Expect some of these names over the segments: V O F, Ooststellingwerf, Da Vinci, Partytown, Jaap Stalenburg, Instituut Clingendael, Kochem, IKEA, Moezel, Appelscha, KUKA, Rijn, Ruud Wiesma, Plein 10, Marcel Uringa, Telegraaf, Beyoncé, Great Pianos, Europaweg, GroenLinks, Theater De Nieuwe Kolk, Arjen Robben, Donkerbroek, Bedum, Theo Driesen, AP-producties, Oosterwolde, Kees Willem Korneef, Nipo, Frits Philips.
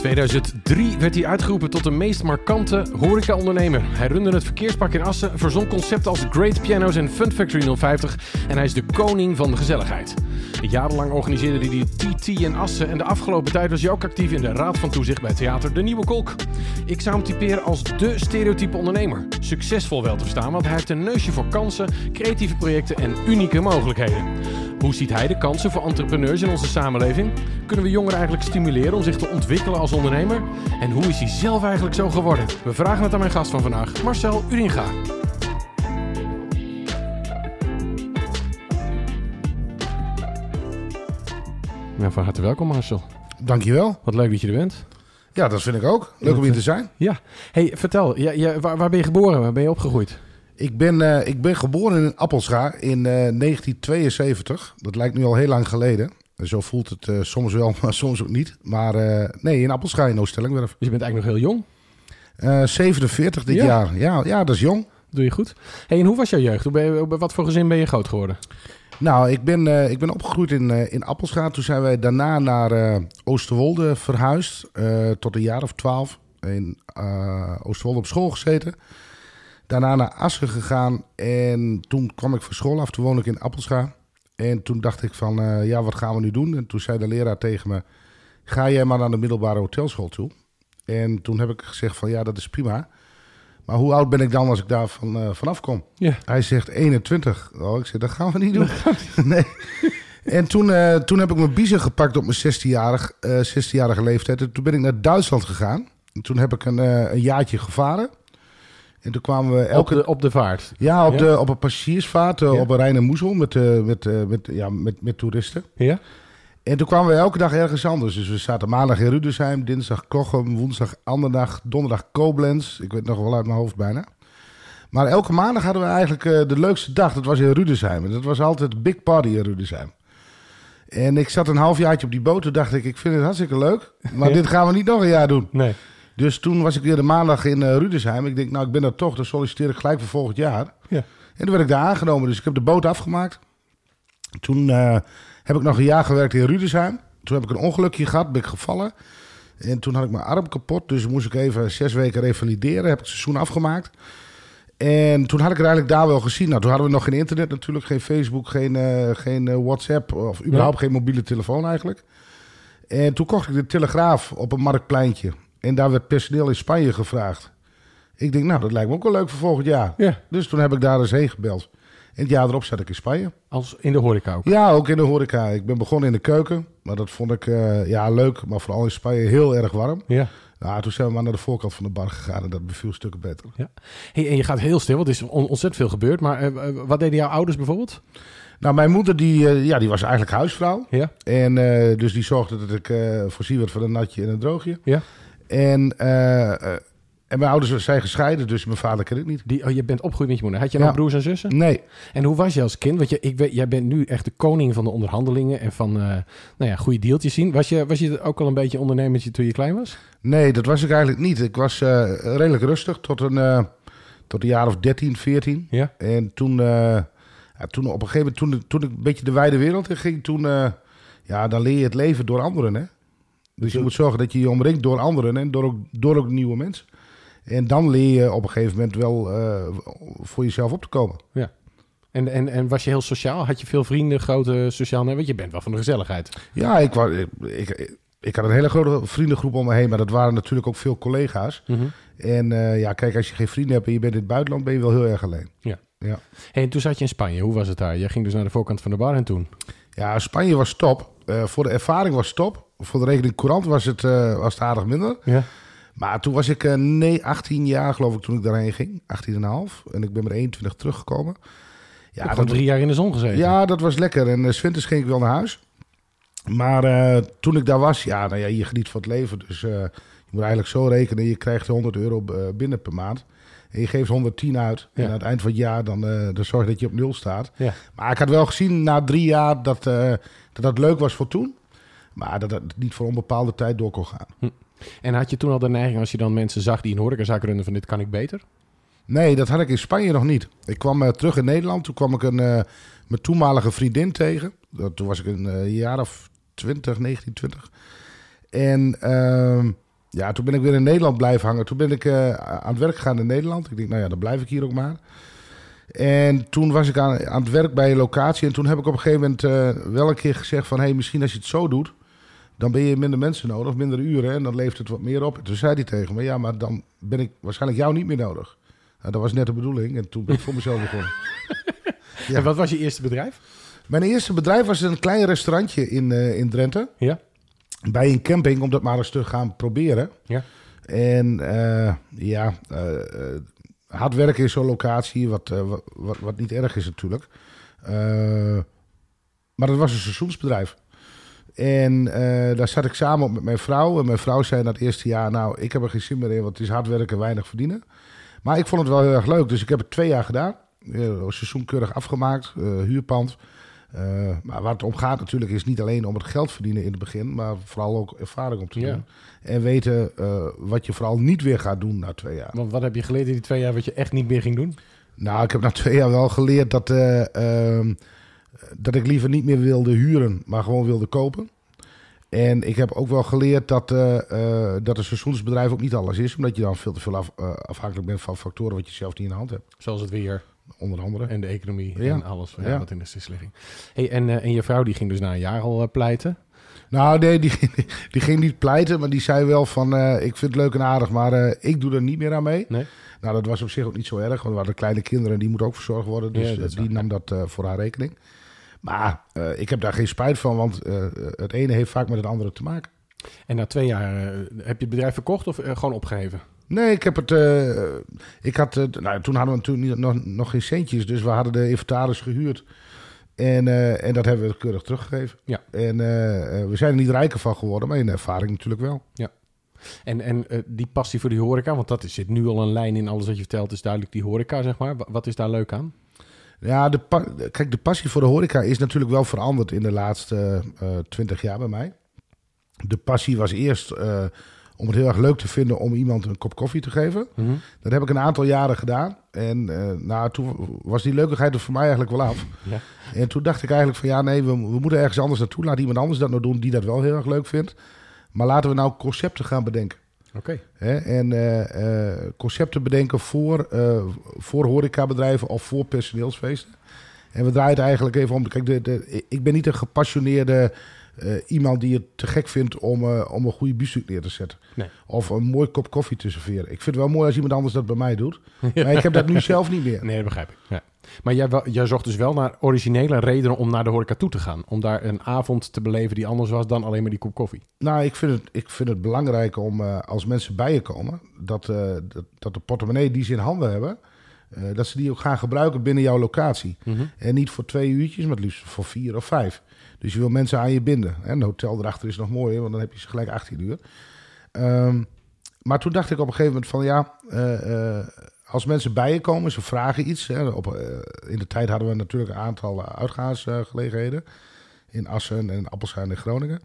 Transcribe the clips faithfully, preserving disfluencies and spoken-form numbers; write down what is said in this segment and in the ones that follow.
tweeduizend drie werd hij uitgeroepen tot de meest markante horecaondernemer. Hij runde het verkeerspark in Assen, verzon concepten als Great Pianos en Fun Factory nul vijftig en hij is de koning van de gezelligheid. Jarenlang organiseerde hij de T T in Assen en de afgelopen tijd was hij ook actief in de Raad van Toezicht bij Theater De Nieuwe Kolk. Ik zou hem typeren als dé stereotype ondernemer. Succesvol wel te verstaan, want hij heeft een neusje voor kansen, creatieve projecten en unieke mogelijkheden. Hoe ziet hij de kansen voor entrepreneurs in onze samenleving? Kunnen we jongeren eigenlijk stimuleren om zich te ontwikkelen als ondernemer? En hoe is hij zelf eigenlijk zo geworden? We vragen het aan mijn gast van vandaag, Marcel Uringa. Nou, van harte welkom, Marcel. Dankjewel. Wat leuk dat je er bent. Ja, dat vind ik ook. Leuk om hier te zijn. Ja. Hey, vertel, ja, ja, waar, waar ben je geboren? Waar ben je opgegroeid? Ik ben, uh, ik ben geboren in Appelscha in uh, negentien tweeënzeventig. Dat lijkt nu al heel lang geleden. Zo voelt het uh, soms wel, maar soms ook niet. Maar uh, nee, in Appelscha in Ooststellingwerf. Dus je bent eigenlijk nog heel jong? Uh, zevenenveertig dit ja. jaar. Ja, ja, dat is jong. Doe je goed. Hey, en hoe was jouw jeugd? Hoe ben je, wat voor gezin ben je groot geworden? Nou, ik ben, uh, ik ben opgegroeid in, uh, in Appelscha. Toen zijn wij daarna naar uh, Oosterwolde verhuisd. Uh, tot een jaar of twaalf. In uh, Oosterwolde op school gezeten. Daarna naar Assen gegaan en toen kwam ik van school af. Toen woonde ik in Appelscha. En toen dacht ik van, uh, ja, wat gaan we nu doen? En toen zei de leraar tegen me, ga jij maar naar de middelbare hotelschool toe. En toen heb ik gezegd van, ja, dat is prima. Maar hoe oud ben ik dan als ik daar van, uh, vanaf kom? Ja. Hij zegt eenentwintig. Oh, ik zeg, dat gaan we niet doen. Nee. En toen, uh, toen heb ik mijn biezen gepakt op mijn zestienjarig, uh, zestienjarige leeftijd. En toen ben ik naar Duitsland gegaan. En toen heb ik een, uh, een jaartje gevaren. En toen kwamen we elke... op, de, op de vaart? Ja, op, ja. De, op een passagiersvaart, uh, ja. Op een Rijn en Moezel met, uh, met, uh, met, ja, met, met toeristen. Ja. En toen kwamen we elke dag ergens anders. Dus we zaten maandag in Rüdesheim, dinsdag Kochem, woensdag Anderdag, donderdag Koblenz. Ik weet nog wel uit mijn hoofd bijna. Maar elke maandag hadden we eigenlijk uh, de leukste dag. Dat was in Rüdesheim. En dat was altijd big party in Rüdesheim. En ik zat een halfjaartje op die boot. Toen dacht ik, ik vind het hartstikke leuk. Maar ja. Dit gaan we niet nog een jaar doen. Nee. Dus toen was ik weer de maandag in uh, Rüdesheim. Ik denk, nou, ik ben er toch. Dan solliciteer ik gelijk voor volgend jaar. Ja. En toen werd ik daar aangenomen. Dus ik heb de boot afgemaakt. Toen uh, heb ik nog een jaar gewerkt in Rüdesheim. Toen heb ik een ongelukje gehad. Ben ik gevallen. En toen had ik mijn arm kapot. Dus moest ik even zes weken revalideren. Heb ik het seizoen afgemaakt. En toen had ik het eigenlijk daar wel gezien. Nou, toen hadden we nog geen internet natuurlijk. Geen Facebook, geen, uh, geen uh, WhatsApp. Of überhaupt ja. Geen mobiele telefoon eigenlijk. En toen kocht ik de Telegraaf op een marktpleintje. En daar werd personeel in Spanje gevraagd. Ik denk, nou, dat lijkt me ook wel leuk voor volgend jaar. Ja. Dus toen heb ik daar eens heen gebeld. En het jaar erop zat ik in Spanje. Als in de horeca ook? Ja, ook in de horeca. Ik ben begonnen in de keuken. Maar dat vond ik uh, ja, leuk. Maar vooral in Spanje heel erg warm. Ja. Nou, toen zijn we maar naar de voorkant van de bar gegaan. En dat beviel stukken beter. Ja. Hey, en je gaat heel stil, want er is on- ontzettend veel gebeurd. Maar uh, wat deden jouw ouders bijvoorbeeld? Nou, mijn moeder die, uh, ja, die was eigenlijk huisvrouw. Ja. En uh, dus die zorgde dat ik uh, voorzien werd van een natje en een droogje. Ja. En, uh, en mijn ouders zijn gescheiden, dus mijn vader ken ik niet. Die, oh, je bent opgegroeid met je moeder. Had je nog ja. broers en zussen? Nee. En hoe was je als kind? Want je, ik weet, jij bent nu echt de koning van de onderhandelingen en van uh, nou ja, goede deeltjes zien. Was je, was je ook al een beetje ondernemertje toen je klein was? Nee, dat was ik eigenlijk niet. Ik was uh, redelijk rustig tot een, uh, tot een jaar of dertien, veertien. Ja. En toen, uh, ja, toen op een gegeven moment, toen, toen ik een beetje de wijde wereld in ging, toen, uh, ja, dan leer je het leven door anderen, hè? Dus je moet zorgen dat je je omringt door anderen en door ook, door ook nieuwe mensen. En dan leer je op een gegeven moment wel uh, voor jezelf op te komen. Ja. En, en, en was je heel sociaal? Had je veel vrienden, grote sociaal? Want je bent wel van de gezelligheid. Ja, ik, was, ik, ik, ik had een hele grote vriendengroep om me heen. Maar dat waren natuurlijk ook veel collega's. Mm-hmm. En uh, ja, kijk, als je geen vrienden hebt en je bent in het buitenland, ben je wel heel erg alleen. Ja. Ja. Hey, en toen zat je in Spanje. Hoe was het daar? Je ging dus naar de voorkant van de bar en toen? Ja, Spanje was top. Uh, voor de ervaring was top. Voor de rekening courant was het, uh, was het aardig minder. Ja. Maar toen was ik uh, nee, achttien jaar geloof ik toen ik daarheen ging. achttien en een half. En ik ben met eenentwintig teruggekomen. Ja, ik had drie jaar in de zon gezeten. Ja, dat was lekker. En uh, 's winters ging ik wel naar huis. Maar uh, toen ik daar was, ja, nou ja, je geniet van het leven. Dus uh, je moet eigenlijk zo rekenen. Je krijgt honderd euro binnen per maand. En je geeft honderdtien uit. Ja. En aan het eind van het jaar dan, uh, dan zorg je dat je op nul staat. Ja. Maar ik had wel gezien na drie jaar dat uh, dat, dat leuk was voor toen. Maar dat het niet voor onbepaalde tijd door kon gaan. Hm. En had je toen al de neiging, als je dan mensen zag die in horecazaken runnen, van dit kan ik beter? Nee, dat had ik in Spanje nog niet. Ik kwam uh, terug in Nederland. Toen kwam ik een, uh, mijn toenmalige vriendin tegen. Uh, toen was ik een uh, jaar of twintig, negentien, twintig. En uh, Ja, toen ben ik weer in Nederland blijven hangen. Toen ben ik uh, aan het werk gegaan in Nederland. Ik denk, nou ja, dan blijf ik hier ook maar. En toen was ik aan, aan het werk bij een locatie. En toen heb ik op een gegeven moment uh, wel een keer gezegd van... hé, hey, misschien als je het zo doet, dan ben je minder mensen nodig, of minder uren. En dan levert het wat meer op. En toen zei hij tegen me, ja, maar dan ben ik waarschijnlijk jou niet meer nodig. Nou, dat was net de bedoeling. En toen ben ik voor mezelf begonnen. Ja. En wat was je eerste bedrijf? Mijn eerste bedrijf was een klein restaurantje in, uh, in Drenthe. Ja. Bij een camping, om dat maar eens te gaan proberen. Ja. En uh, ja, uh, hard werken in zo'n locatie, wat, uh, wat, wat niet erg is natuurlijk. Uh, maar dat was een seizoensbedrijf. En uh, daar zat ik samen op met mijn vrouw. En mijn vrouw zei na het eerste jaar, nou, ik heb er geen zin meer in, want het is hard werken en weinig verdienen. Maar ik vond het wel heel erg leuk, dus ik heb het twee jaar gedaan. Seizoenkeurig afgemaakt, uh, huurpand. Uh, maar waar het om gaat natuurlijk is niet alleen om het geld verdienen in het begin, maar vooral ook ervaring om te doen. Ja. En weten uh, wat je vooral niet weer gaat doen na twee jaar. Want wat heb je geleerd in die twee jaar wat je echt niet meer ging doen? Nou, ik heb na twee jaar wel geleerd dat, uh, uh, dat ik liever niet meer wilde huren, maar gewoon wilde kopen. En ik heb ook wel geleerd dat, uh, uh, dat een seizoensbedrijf ook niet alles is. Omdat je dan veel te veel af, uh, afhankelijk bent van factoren wat je zelf niet in de hand hebt. Zoals het weer. Onder andere. En de economie ja. en alles ja, ja. wat in de stis ligt. Hey, en, uh, en je vrouw die ging dus na een jaar al uh, pleiten? Nou nee, die, die ging niet pleiten. Maar die zei wel van uh, ik vind het leuk en aardig, maar uh, ik doe er niet meer aan mee. Nee? Nou, dat was op zich ook niet zo erg. Want we hadden kleine kinderen en die moeten ook verzorgd worden. Dus ja, die nam dat uh, voor haar rekening. Maar uh, ik heb daar geen spijt van, want uh, het ene heeft vaak met het andere te maken. En na twee jaar uh, heb je het bedrijf verkocht of uh, gewoon opgeheven? Nee, ik heb het. Uh, ik had, uh, nou, toen hadden we natuurlijk niet, nog, nog geen centjes, dus we hadden de inventaris gehuurd. En, uh, en dat hebben we keurig teruggegeven. Ja. En uh, we zijn er niet rijker van geworden, maar in de ervaring natuurlijk wel. Ja. En, en uh, die passie voor die horeca, want dat zit nu al een lijn in alles wat je vertelt, is duidelijk die horeca, zeg maar. Wat is daar leuk aan? Ja, de pa- kijk, de passie voor de horeca is natuurlijk wel veranderd in de laatste twintig uh, jaar bij mij. De passie was eerst uh, om het heel erg leuk te vinden om iemand een kop koffie te geven. Mm-hmm. Dat heb ik een aantal jaren gedaan. En uh, nou, toen was die leukigheid er voor mij eigenlijk wel af. Ja. En toen dacht ik eigenlijk van ja, nee, we, we moeten ergens anders naartoe. Laat iemand anders dat nou doen die dat wel heel erg leuk vindt. Maar laten we nou concepten gaan bedenken. Okay. He, en uh, uh, concepten bedenken voor, uh, voor horecabedrijven of voor personeelsfeesten. En we draaien het eigenlijk even om. Kijk, de, de, ik ben niet een gepassioneerde uh, iemand die het te gek vindt om, uh, om een goede biefstuk neer te zetten. Nee. Of een mooi kop koffie te serveren. Ik vind het wel mooi als iemand anders dat bij mij doet. Maar ik heb dat nu zelf niet meer. Nee, dat begrijp ik. Ja. Maar jij, jij zocht dus wel naar originele redenen om naar de horeca toe te gaan. Om daar een avond te beleven die anders was dan alleen maar die kop koffie. Nou, ik vind het, ik vind het belangrijk om uh, als mensen bij je komen... Dat, uh, dat, dat de portemonnee die ze in handen hebben... Uh, dat ze die ook gaan gebruiken binnen jouw locatie. Mm-hmm. En niet voor twee uurtjes, maar het liefst voor vier of vijf. Dus je wil mensen aan je binden. En een hotel erachter is nog mooier, want dan heb je ze gelijk achttien uur. Um, maar toen dacht ik op een gegeven moment van ja... Uh, uh, als mensen bij je komen, ze vragen iets. Hè. Op, uh, in de tijd hadden we natuurlijk een aantal uitgaansgelegenheden. In Assen en Appelscha en Groningen.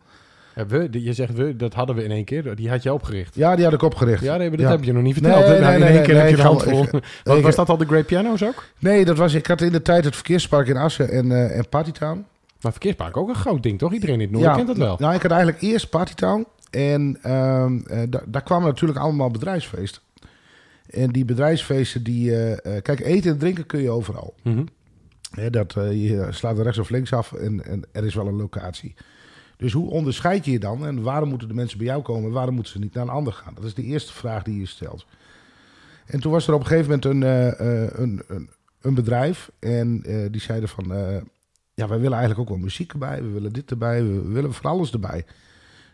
Ja, we, je zegt we, dat hadden we in één keer. Die had je opgericht. Ja, die had ik opgericht. Ja, nee, dat ja. heb je nog niet verteld. Nee, nee, nee, in één nee, keer nee, heb je de hand vol. Was, was dat al de Great Pianos ook? Nee, dat was, ik had in de tijd het verkeerspark in Assen en, uh, en Partytown. Maar verkeerspark ook een groot ding, toch? Iedereen in het noorden ja, kent dat wel. Nou, ik had eigenlijk eerst Partytown. En uh, uh, d- daar kwamen natuurlijk allemaal bedrijfsfeesten. En die bedrijfsfeesten, die uh, kijk, eten en drinken kun je overal. Mm-hmm. Ja, dat, uh, je slaat er rechts of links af en, en er is wel een locatie. Dus hoe onderscheid je je dan? En waarom moeten de mensen bij jou komen? En waarom moeten ze niet naar een ander gaan? Dat is de eerste vraag die je stelt. En toen was er op een gegeven moment een, uh, uh, een, een, een bedrijf. En uh, die zeiden van, uh, ja, wij willen eigenlijk ook wel muziek erbij. We willen dit erbij. We willen van alles erbij.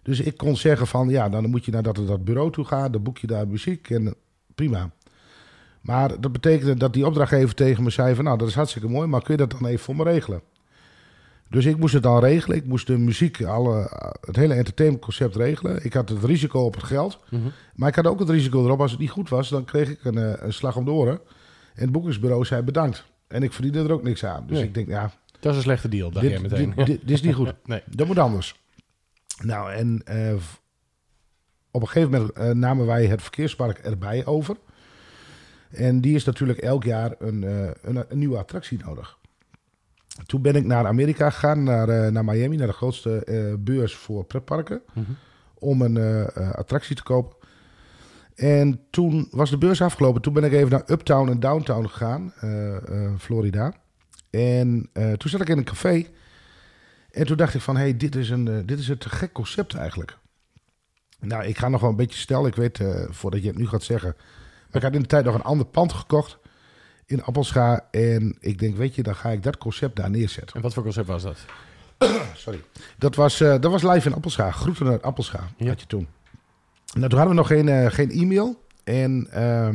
Dus ik kon zeggen van, ja, dan moet je naar dat, dat bureau toe gaan. Dan boek je daar muziek en... prima. Maar dat betekende dat die opdrachtgever tegen me zei van... nou, dat is hartstikke mooi, maar kun je dat dan even voor me regelen? Dus ik moest het dan regelen. Ik moest de muziek, alle, het hele entertainmentconcept regelen. Ik had het risico op het geld. Mm-hmm. Maar ik had ook het risico erop, als het niet goed was... dan kreeg ik een, een slag om de oren. En het boekingsbureau zei bedankt. En ik verdiende er ook niks aan. Dus nee. ik denk, ja... Dat is een slechte deal, dacht jij meteen. Dit, dit, dit is niet goed. Nee. Dat moet anders. Nou, en... Uh, op een gegeven moment uh, namen wij het verkeerspark erbij over. En die is natuurlijk elk jaar een, uh, een, een nieuwe attractie nodig. Toen ben ik naar Amerika gegaan, naar, uh, naar Miami, naar de grootste uh, beurs voor pretparken. Mm-hmm. om een uh, attractie te kopen. En toen was de beurs afgelopen. Toen ben ik even naar Uptown en Downtown gegaan, uh, uh, Florida. En uh, toen zat ik in een café. En toen dacht ik van, hé, hey, dit is een uh, dit is een te gek concept eigenlijk. Nou, ik ga nog wel een beetje snel. Ik weet, uh, voordat je het nu gaat zeggen. Maar ik had in de tijd nog een ander pand gekocht in Appelscha. En ik denk, weet je, dan ga ik dat concept daar neerzetten. En wat voor concept was dat? Sorry. Dat was, uh, dat was live in Appelscha. Groeten uit Appelscha, ja. Had je toen. Nou, toen hadden we nog geen, uh, geen e-mail. En uh,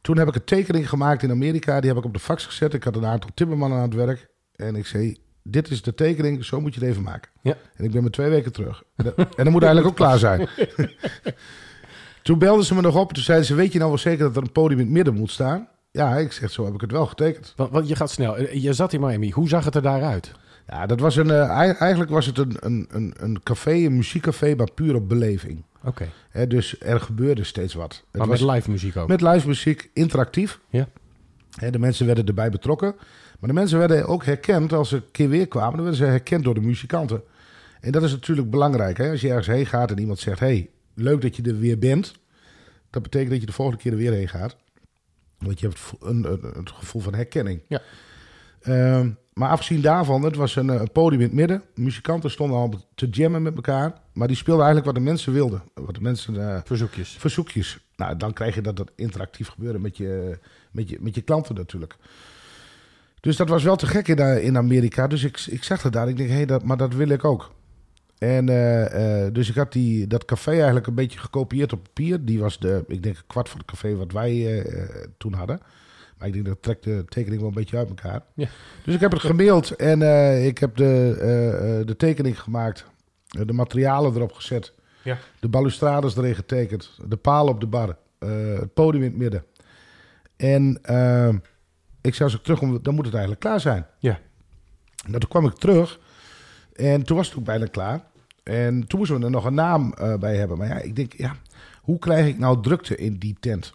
toen heb ik een tekening gemaakt in Amerika. Die heb ik op de fax gezet. Ik had een aantal timmermannen aan het werk. En ik zei, dit is de tekening, zo moet je het even maken. Ja. En ik ben maar twee weken terug. En dat, en dat moet eigenlijk ook klaar zijn. Toen belden ze me nog op. Toen zeiden ze, weet je nou wel zeker dat er een podium in het midden moet staan? Ja, ik zeg, zo heb ik het wel getekend. Want, want je gaat snel. Je zat in Miami. Hoe zag het er daaruit? Ja, dat was een, uh, eigenlijk was het een, een, een café, een muziekcafé, maar puur op beleving. Oké. Okay. Dus er gebeurde steeds wat. Maar het met live muziek ook? Met live muziek, interactief. Ja. He, de mensen werden erbij betrokken. Maar de mensen werden ook herkend, als ze een keer weer kwamen, dan werden ze herkend door de muzikanten. En dat is natuurlijk belangrijk. Hè? Als je ergens heen gaat en iemand zegt, hey, leuk dat je er weer bent. Dat betekent dat je de volgende keer er weer heen gaat. Want je hebt een, een, het gevoel van herkenning. Ja. Um, maar afgezien daarvan, het was een, een podium in het midden. Muzikanten stonden al te jammen met elkaar. Maar die speelden eigenlijk wat de mensen wilden. Wat de mensen, uh, verzoekjes. Verzoekjes. Nou, dan krijg je dat, dat interactief gebeuren met je, met je, met je klanten natuurlijk. Dus dat was wel te gek in, in Amerika. Dus ik, ik zag het daar. Ik denk, hé, hey, dat, maar dat wil ik ook. En uh, uh, dus ik had die, dat café eigenlijk een beetje gekopieerd op papier. Die was, de, ik denk, een kwart van het café wat wij uh, toen hadden. Maar ik denk, dat trekt de tekening wel een beetje uit elkaar. Ja. Dus ik heb het gemaild en uh, ik heb de, uh, de tekening gemaakt. Uh, de materialen erop gezet. Ja. De balustrades erin getekend. De palen op de bar. Uh, het podium in het midden. En uh, ik zei, als ik terugkom, dan moet het eigenlijk klaar zijn. Ja. Nou, toen kwam ik terug en toen was het ook bijna klaar. En toen moesten we er nog een naam uh, bij hebben. Maar ja, ik denk, ja, hoe krijg ik nou drukte in die tent?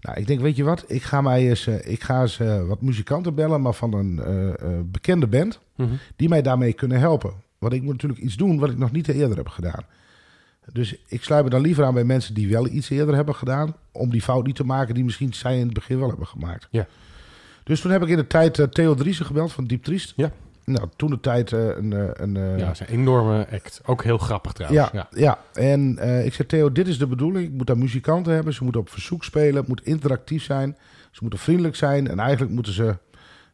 Nou, ik denk, weet je wat? Ik ga, mij eens, uh, ik ga eens uh, wat muzikanten bellen, maar van een uh, uh, bekende band, mm-hmm. die mij daarmee kunnen helpen. Want ik moet natuurlijk iets doen wat ik nog niet eerder heb gedaan. Dus ik sluit me dan liever aan bij mensen die wel iets eerder hebben gedaan, om die fout niet te maken die misschien zij in het begin wel hebben gemaakt. Ja. Dus toen heb ik in de tijd uh, Theo Driesen gebeld van Diep Triest. Ja. Nou, toen de tijd uh, een... een uh... Ja, dat is een enorme act. Ook heel grappig trouwens. Ja, ja. ja. En uh, ik zei, Theo, dit is de bedoeling. Ik moet daar muzikanten hebben. Ze moeten op verzoek spelen. Het moet interactief zijn. Ze moeten vriendelijk zijn. En eigenlijk moeten ze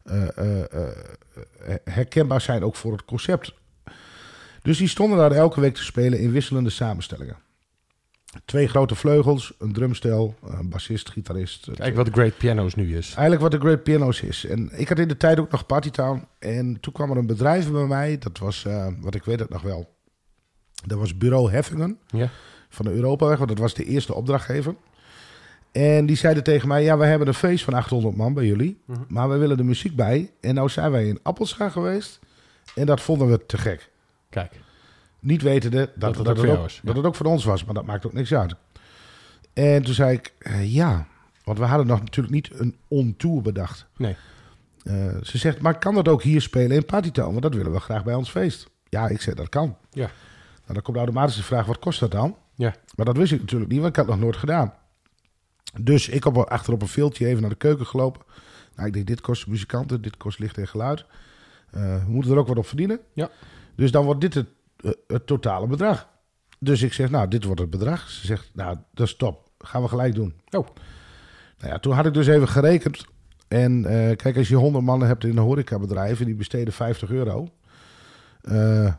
uh, uh, uh, herkenbaar zijn ook voor het concept. Dus die stonden daar elke week te spelen in wisselende samenstellingen. Twee grote vleugels, een drumstel, een bassist, gitarist. Eigenlijk wat de Great Pianos nu is. Eigenlijk wat de Great Pianos is. En ik had in de tijd ook nog Partytown. En toen kwam er een bedrijf bij mij. Dat was, uh, wat ik weet het nog wel. Dat was Bureau Heffingen ja. van de Europaweg. Want dat was de eerste opdrachtgever. En die zeiden tegen mij, ja, we hebben een feest van achthonderd man bij jullie. Mm-hmm. Maar we willen de muziek bij. En nou zijn wij in Appelscha geweest. En dat vonden we te gek. Kijk. Niet wetende dat, dat, het, dat, het, ook, was, ja. dat het ook van ons was. Maar dat maakt ook niks uit. En toen zei ik, uh, ja. Want we hadden nog natuurlijk niet een on-tour bedacht. Nee. Uh, ze zegt, maar kan dat ook hier spelen in Partytown? Want dat willen we graag bij ons feest. Ja, ik zei, dat kan. Ja. Nou, dan komt de automatische vraag, wat kost dat dan? Ja. Maar dat wist ik natuurlijk niet, want ik had het nog nooit gedaan. Dus ik heb achter op een veeltje even naar de keuken gelopen. Nou, ik dacht, dit kost muzikanten, dit kost licht en geluid. Uh, we moeten er ook wat op verdienen. Ja. Dus dan wordt dit het. Het totale bedrag. Dus ik zeg, nou, dit wordt het bedrag. Ze zegt, nou, dat is top. Gaan we gelijk doen. Oh. Nou ja, toen had ik dus even gerekend. En uh, kijk, als je honderd mannen hebt in een horecabedrijf en die besteden vijftig euro. Uh,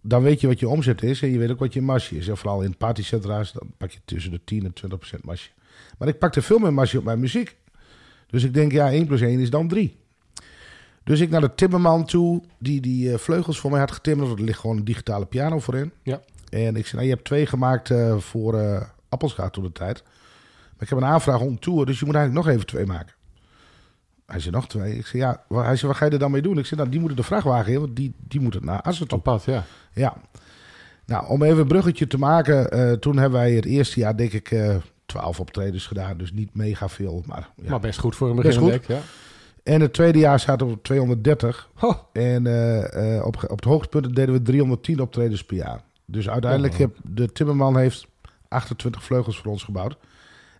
dan weet je wat je omzet is en je weet ook wat je marge is. En vooral in partycentra's, dan pak je tussen de tien en twintig procent marge. Maar ik pakte veel meer marge op mijn muziek. Dus ik denk, ja, één plus één is dan drie. Dus ik naar de timmerman toe, die die vleugels voor mij had getimmerd. Want er ligt gewoon een digitale piano voor in. Ja. En ik zei, nou, je hebt twee gemaakt uh, voor uh, Appelscha toen de tijd. Maar ik heb een aanvraag om tour, dus je moet eigenlijk nog even twee maken. Hij zei, nog twee? Ik zei, ja, hij zei, wat ga je er dan mee doen? Ik zei, nou, die moeten de vrachtwagen in, want die, die moeten naar Assen op pad, ja. Ja. Nou, om even een bruggetje te maken. Uh, toen hebben wij het eerste jaar, denk ik, uh, twaalf optredens gedaan. Dus niet mega veel, maar... Ja. Maar best goed voor een beginnende act, ja. En het tweede jaar zaten we op tweehonderddertig. Oh. En uh, uh, op, op het hoogtepunt deden we driehonderdtien optredens per jaar. Dus uiteindelijk oh. heb de timmerman heeft achtentwintig vleugels voor ons gebouwd.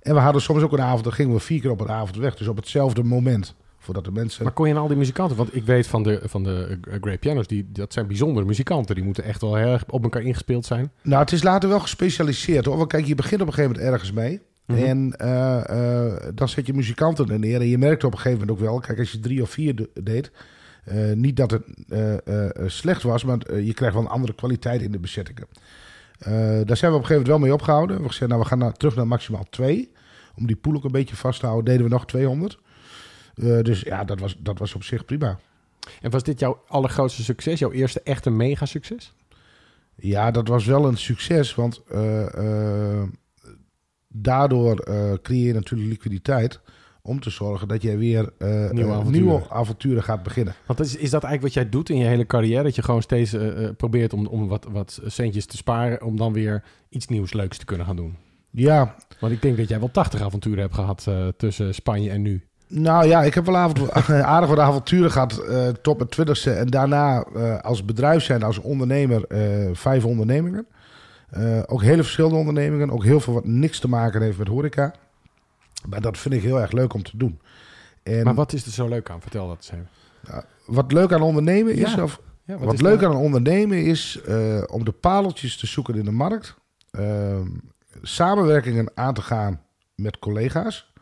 En we hadden soms ook een avond, dan gingen we vier keer op een avond weg. Dus op hetzelfde moment. Voordat de mensen... Maar kon je aan al die muzikanten? Want ik weet van de, van de Great Pianos, die, dat zijn bijzondere muzikanten. Die moeten echt wel heel erg op elkaar ingespeeld zijn. Nou, het is later wel gespecialiseerd, hoor. Want kijk, je begint op een gegeven moment ergens mee. Mm-hmm. En uh, uh, dan zet je muzikanten er neer. En je merkt op een gegeven moment ook wel... Kijk, als je drie of vier de, deed... Uh, niet dat het uh, uh, slecht was... maar uh, je krijgt wel een andere kwaliteit in de bezettingen. Uh, daar zijn we op een gegeven moment wel mee opgehouden. We hebben gezegd, nou, we gaan naar, terug naar maximaal twee. Om die pool ook een beetje vast te houden... deden we nog tweehonderd. Uh, dus ja, dat was, dat was op zich prima. En was dit jouw allergrootste succes? Jouw eerste echte mega-succes? Ja, dat was wel een succes, want... Uh, uh, Daardoor uh, creëer je natuurlijk liquiditeit om te zorgen dat jij weer uh, nieuwe, avonturen. nieuwe avonturen gaat beginnen. Want is, is dat eigenlijk wat jij doet in je hele carrière? Dat je gewoon steeds uh, probeert om, om wat, wat centjes te sparen... om dan weer iets nieuws leuks te kunnen gaan doen? Ja. Want ik denk dat jij wel tachtig avonturen hebt gehad uh, tussen Spanje en nu. Nou ja, ik heb wel avond, aardig wat avonturen gehad uh, tot mijn twintigste. En daarna uh, als bedrijf zijn, als ondernemer, uh, vijf ondernemingen. Uh, ook hele verschillende ondernemingen. Ook heel veel wat niks te maken heeft met horeca. Maar dat vind ik heel erg leuk om te doen. En maar wat is er zo leuk aan? Vertel dat eens even. Uh, wat leuk aan ondernemen is... Ja. Of, ja, wat wat is leuk nou? aan ondernemen is... Uh, om de pareltjes te zoeken in de markt. Uh, samenwerkingen aan te gaan met collega's.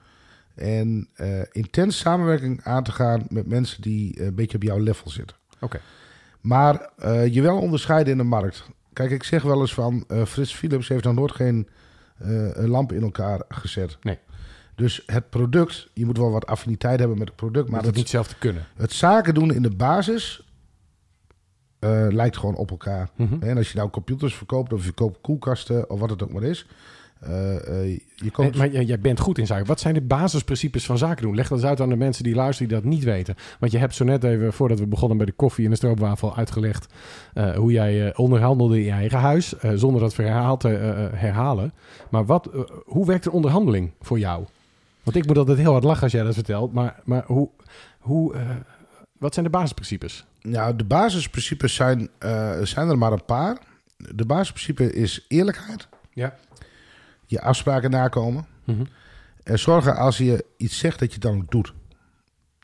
En uh, intens samenwerking aan te gaan met mensen die een beetje op jouw level zitten. Oké. Okay. Maar uh, je wel onderscheiden in de markt... Kijk, ik zeg wel eens van... Uh, Frits Philips heeft nog nooit geen uh, lamp in elkaar gezet. Nee. Dus het product... Je moet wel wat affiniteit hebben met het product... maar dat het niet zelf te kunnen. Het zaken doen in de basis... Uh, lijkt gewoon op elkaar. Mm-hmm. En als je nou computers verkoopt... of je koopt koelkasten of wat het ook maar is... Uh, uh, je koopt... en, maar jij bent goed in zaken. Wat zijn de basisprincipes van zaken doen? Leg dat eens uit aan de mensen die luisteren die dat niet weten. Want je hebt zo net even, voordat we begonnen bij de koffie en de stroopwafel, uitgelegd uh, hoe jij uh, onderhandelde in je eigen huis. Uh, zonder dat verhaal te uh, herhalen. Maar wat, uh, hoe werkt een onderhandeling voor jou? Want ik moet altijd heel hard lachen als jij dat vertelt. Maar, maar hoe, hoe, uh, wat zijn de basisprincipes? Nou, de basisprincipes zijn, uh, zijn er maar een paar. De basisprincipe is eerlijkheid. Ja. Je afspraken nakomen. Mm-hmm. En zorgen als je iets zegt dat je het dan ook doet.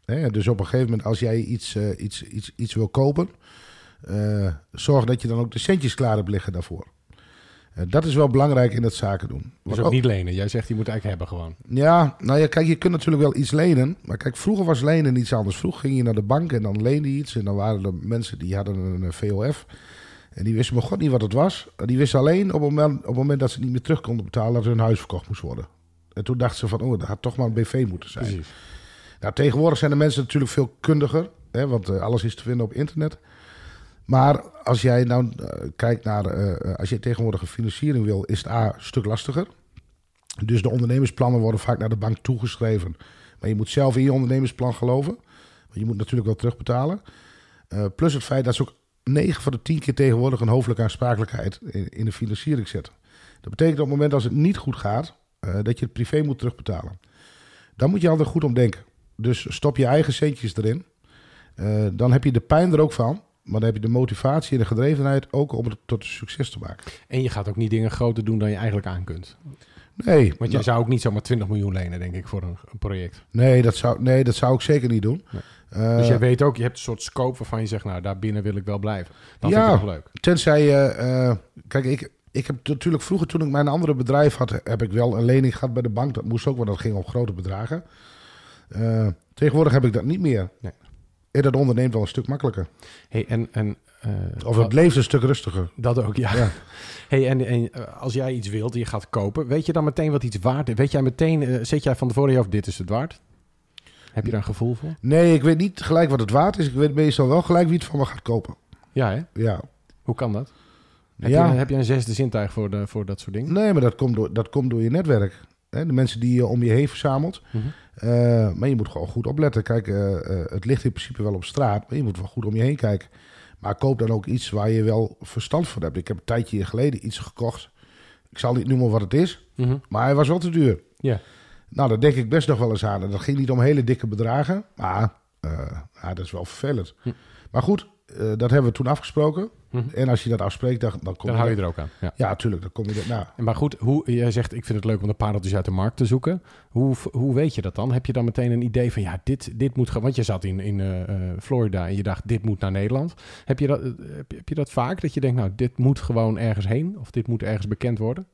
Hè? Dus op een gegeven moment als jij iets, uh, iets, iets, iets wil kopen... Uh, zorg dat je dan ook de centjes klaar hebt liggen daarvoor. Uh, dat is wel belangrijk in het zaken doen. Dus ook, ook niet lenen. Jij zegt je moet eigenlijk hebben gewoon. Ja, nou ja, kijk, je kunt natuurlijk wel iets lenen. Maar kijk, vroeger was lenen iets anders. Vroeger ging je naar de bank en dan leende je iets. En dan waren er mensen die hadden een V O F... En die wisten maar god niet wat het was. Die wisten alleen op het, moment, op het moment dat ze niet meer terug konden betalen... dat hun huis verkocht moest worden. En toen dachten ze van, oh, dat had toch maar een B V moeten zijn. Precies. Nou, tegenwoordig zijn de mensen natuurlijk veel kundiger. Hè, want uh, alles is te vinden op internet. Maar als jij nou uh, kijkt naar... Uh, als je tegenwoordig een financiering wil, is het A, een stuk lastiger. Dus de ondernemersplannen worden vaak naar de bank toegeschreven. Maar je moet zelf in je ondernemersplan geloven. Want je moet natuurlijk wel terugbetalen. Uh, plus het feit dat ze ook... negen van de tien keer tegenwoordig een hoofdelijke aansprakelijkheid in de financiering zetten. Dat betekent op het moment dat het niet goed gaat, uh, dat je het privé moet terugbetalen. Dan moet je altijd goed om denken. Dus stop je eigen centjes erin. Uh, dan heb je de pijn er ook van, maar dan heb je de motivatie en de gedrevenheid ook om het tot succes te maken. En je gaat ook niet dingen groter doen dan je eigenlijk aan kunt. Nee. Want je nou, zou ook niet zomaar twintig miljoen lenen, denk ik, voor een, een project. Nee dat, zou, nee, dat zou ik zeker niet doen. Nee. Uh, dus jij weet ook, je hebt een soort scope waarvan je zegt... nou, daarbinnen wil ik wel blijven. Dat ja, vind ik nog leuk. Tenzij je... Uh, kijk, ik, ik heb natuurlijk vroeger, toen ik mijn andere bedrijf had... heb ik wel een lening gehad bij de bank. Dat moest ook, want dat ging om grote bedragen. Uh, tegenwoordig heb ik dat niet meer. Nee. En dat onderneemt wel een stuk makkelijker. Hey, en... en Uh, of het leeft een stuk rustiger. Dat ook, ja. ja. Hey, en, en als jij iets wilt en je gaat kopen, weet je dan meteen wat iets waard is? Weet jij meteen, uh, zet jij van tevoren af, dit is het waard? Heb je daar een gevoel voor? Nee, ik weet niet gelijk wat het waard is. Ik weet meestal wel gelijk wie het van me gaat kopen. Ja, hè? Ja. Hoe kan dat? Heb, ja. je, heb je een zesde zintuig voor, de, voor dat soort dingen? Nee, maar dat komt door, dat komt door je netwerk. Hè? De mensen die je om je heen verzamelt. Mm-hmm. Uh, maar je moet gewoon goed opletten. Kijk, uh, uh, het ligt in principe wel op straat, maar je moet wel goed om je heen kijken. Maar koop dan ook iets waar je wel verstand van hebt. Ik heb een tijdje geleden iets gekocht. Ik zal niet noemen wat het is. Mm-hmm. Maar hij was wel te duur. Yeah. Nou, daar denk ik best nog wel eens aan. En dat ging niet om hele dikke bedragen. Maar uh, ah, dat is wel vervelend. Mm. Maar goed, uh, dat hebben we toen afgesproken. Mm-hmm. En als je dat afspreekt, dan, dan kom dan je... Dan hou je er ook aan. Ja, ja tuurlijk, dan kom je er... Nou. Maar goed, hoe, jij zegt, ik vind het leuk om de pareltjes uit de markt te zoeken. Hoe, hoe weet je dat dan? Heb je dan meteen een idee van, ja, dit, dit moet gaan... Want je zat in, in uh, Florida en je dacht, dit moet naar Nederland. Heb je, dat, heb, heb je dat vaak? Dat je denkt, nou, dit moet gewoon ergens heen? Of dit moet ergens bekend worden?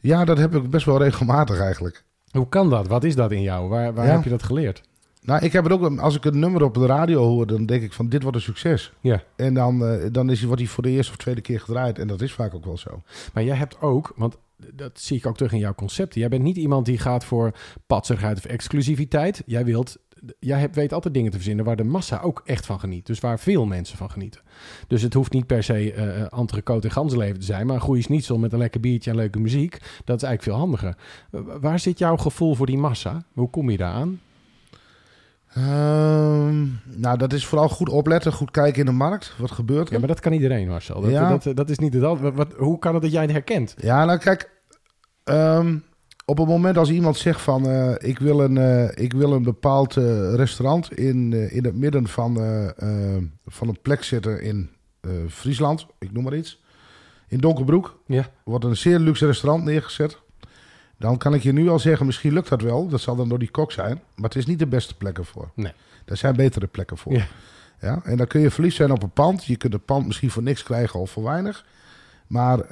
Ja, dat heb ik best wel regelmatig eigenlijk. Hoe kan dat? Wat is dat in jou? Waar, waar ja. heb je dat geleerd? Nou, ik heb het ook, als ik een nummer op de radio hoor, dan denk ik van dit wordt een succes. Ja. En dan, uh, dan is, wordt hij voor de eerste of tweede keer gedraaid. En dat is vaak ook wel zo. Maar jij hebt ook, want dat zie ik ook terug in jouw concepten. Jij bent niet iemand die gaat voor patserigheid of exclusiviteit. Jij wilt, jij hebt, weet altijd dingen te verzinnen waar de massa ook echt van geniet. Dus waar veel mensen van genieten. Dus het hoeft niet per se uh, entrecote en ganzenleven te zijn. Maar een goede schnitzel met een lekker biertje en leuke muziek. Dat is eigenlijk veel handiger. Uh, waar zit jouw gevoel voor die massa? Hoe kom je daar aan? Um, nou, dat is vooral goed opletten, goed kijken in de markt. Wat gebeurt er? Ja, maar dat kan iedereen, Marcel. Dat, ja. dat, dat, dat is niet het wat, hoe kan het dat jij het herkent? Ja, nou kijk, um, op het moment als iemand zegt van... Uh, ik, wil een, uh, ik wil een bepaald uh, restaurant in, uh, in het midden van, uh, uh, van een plek zitten in uh, Friesland. Ik noem maar iets. In Donkerbroek. Ja. Wordt een zeer luxe restaurant neergezet. Dan kan ik je nu al zeggen, misschien lukt dat wel. Dat zal dan door die kok zijn. Maar het is niet de beste plekken voor. Nee. Daar zijn betere plekken voor. Ja. Ja? En dan kun je verliefd zijn op een pand. Je kunt het pand misschien voor niks krijgen of voor weinig. Maar uh,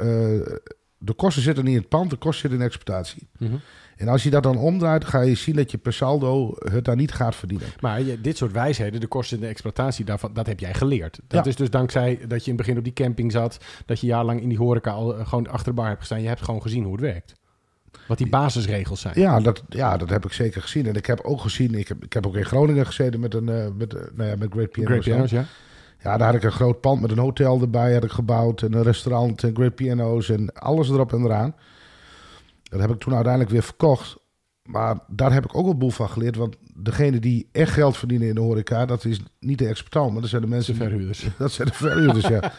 de kosten zitten niet in het pand. De kosten zitten in de exploitatie. Mm-hmm. En als je dat dan omdraait, ga je zien dat je per saldo het daar niet gaat verdienen. Maar je, dit soort wijsheden, de kosten en de exploitatie, daarvan, dat heb jij geleerd. Dat ja. is dus dankzij dat je in het begin op die camping zat. Dat je jarenlang in die horeca al gewoon achter de bar hebt gestaan. Je hebt gewoon gezien hoe het werkt. Wat die basisregels zijn. Ja dat, ja, dat heb ik zeker gezien. En ik heb ook gezien, ik heb, ik heb ook in Groningen gezeten met, een, uh, met, uh, nou ja, met Great Pianos. Great Pianos, ja. Ja, daar had ik een groot pand met een hotel erbij had ik gebouwd. En een restaurant en Great Pianos en alles erop en eraan. Dat heb ik toen uiteindelijk weer verkocht. Maar daar heb ik ook een boel van geleerd. Want degene die echt geld verdienen in de horeca, dat is niet de exploitant, maar dat zijn de mensen... De verhuurders. Dat zijn de verhuurders, ja.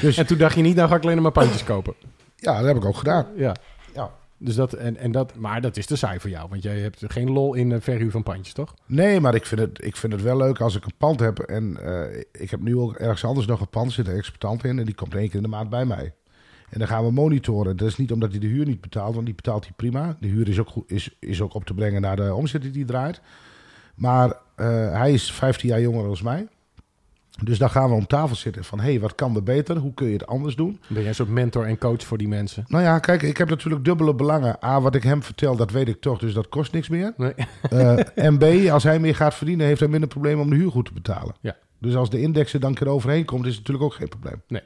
Dus, en toen dacht je niet, nou ga ik alleen maar pandjes kopen. Ja, dat heb ik ook gedaan. Ja. Ja. Dus dat, en, en dat, maar dat is te saai voor jou, want jij hebt geen lol in verhuur van pandjes, toch? Nee, maar ik vind het, ik vind het wel leuk als ik een pand heb. En uh, ik heb nu ook ergens anders nog een pand, zit een exploitant in en die komt één keer in de maand bij mij. En dan gaan we monitoren. Dat is niet omdat hij de huur niet betaalt, want die betaalt hij prima. De huur is ook, goed, is, is ook op te brengen naar de omzet die hij draait. Maar uh, hij is vijftien jaar jonger dan mij. Dus dan gaan we om tafel zitten van, hé, hey, wat kan er beter? Hoe kun je het anders doen? Ben jij een soort mentor en coach voor die mensen? Nou ja, kijk, ik heb natuurlijk dubbele belangen. A, wat ik hem vertel, dat weet ik toch, dus dat kost niks meer. Nee. Uh, en B, als hij meer gaat verdienen, heeft hij minder problemen om de huur goed te betalen. Ja. Dus als de index er dan een keer overheen komt, is het natuurlijk ook geen probleem. Nee.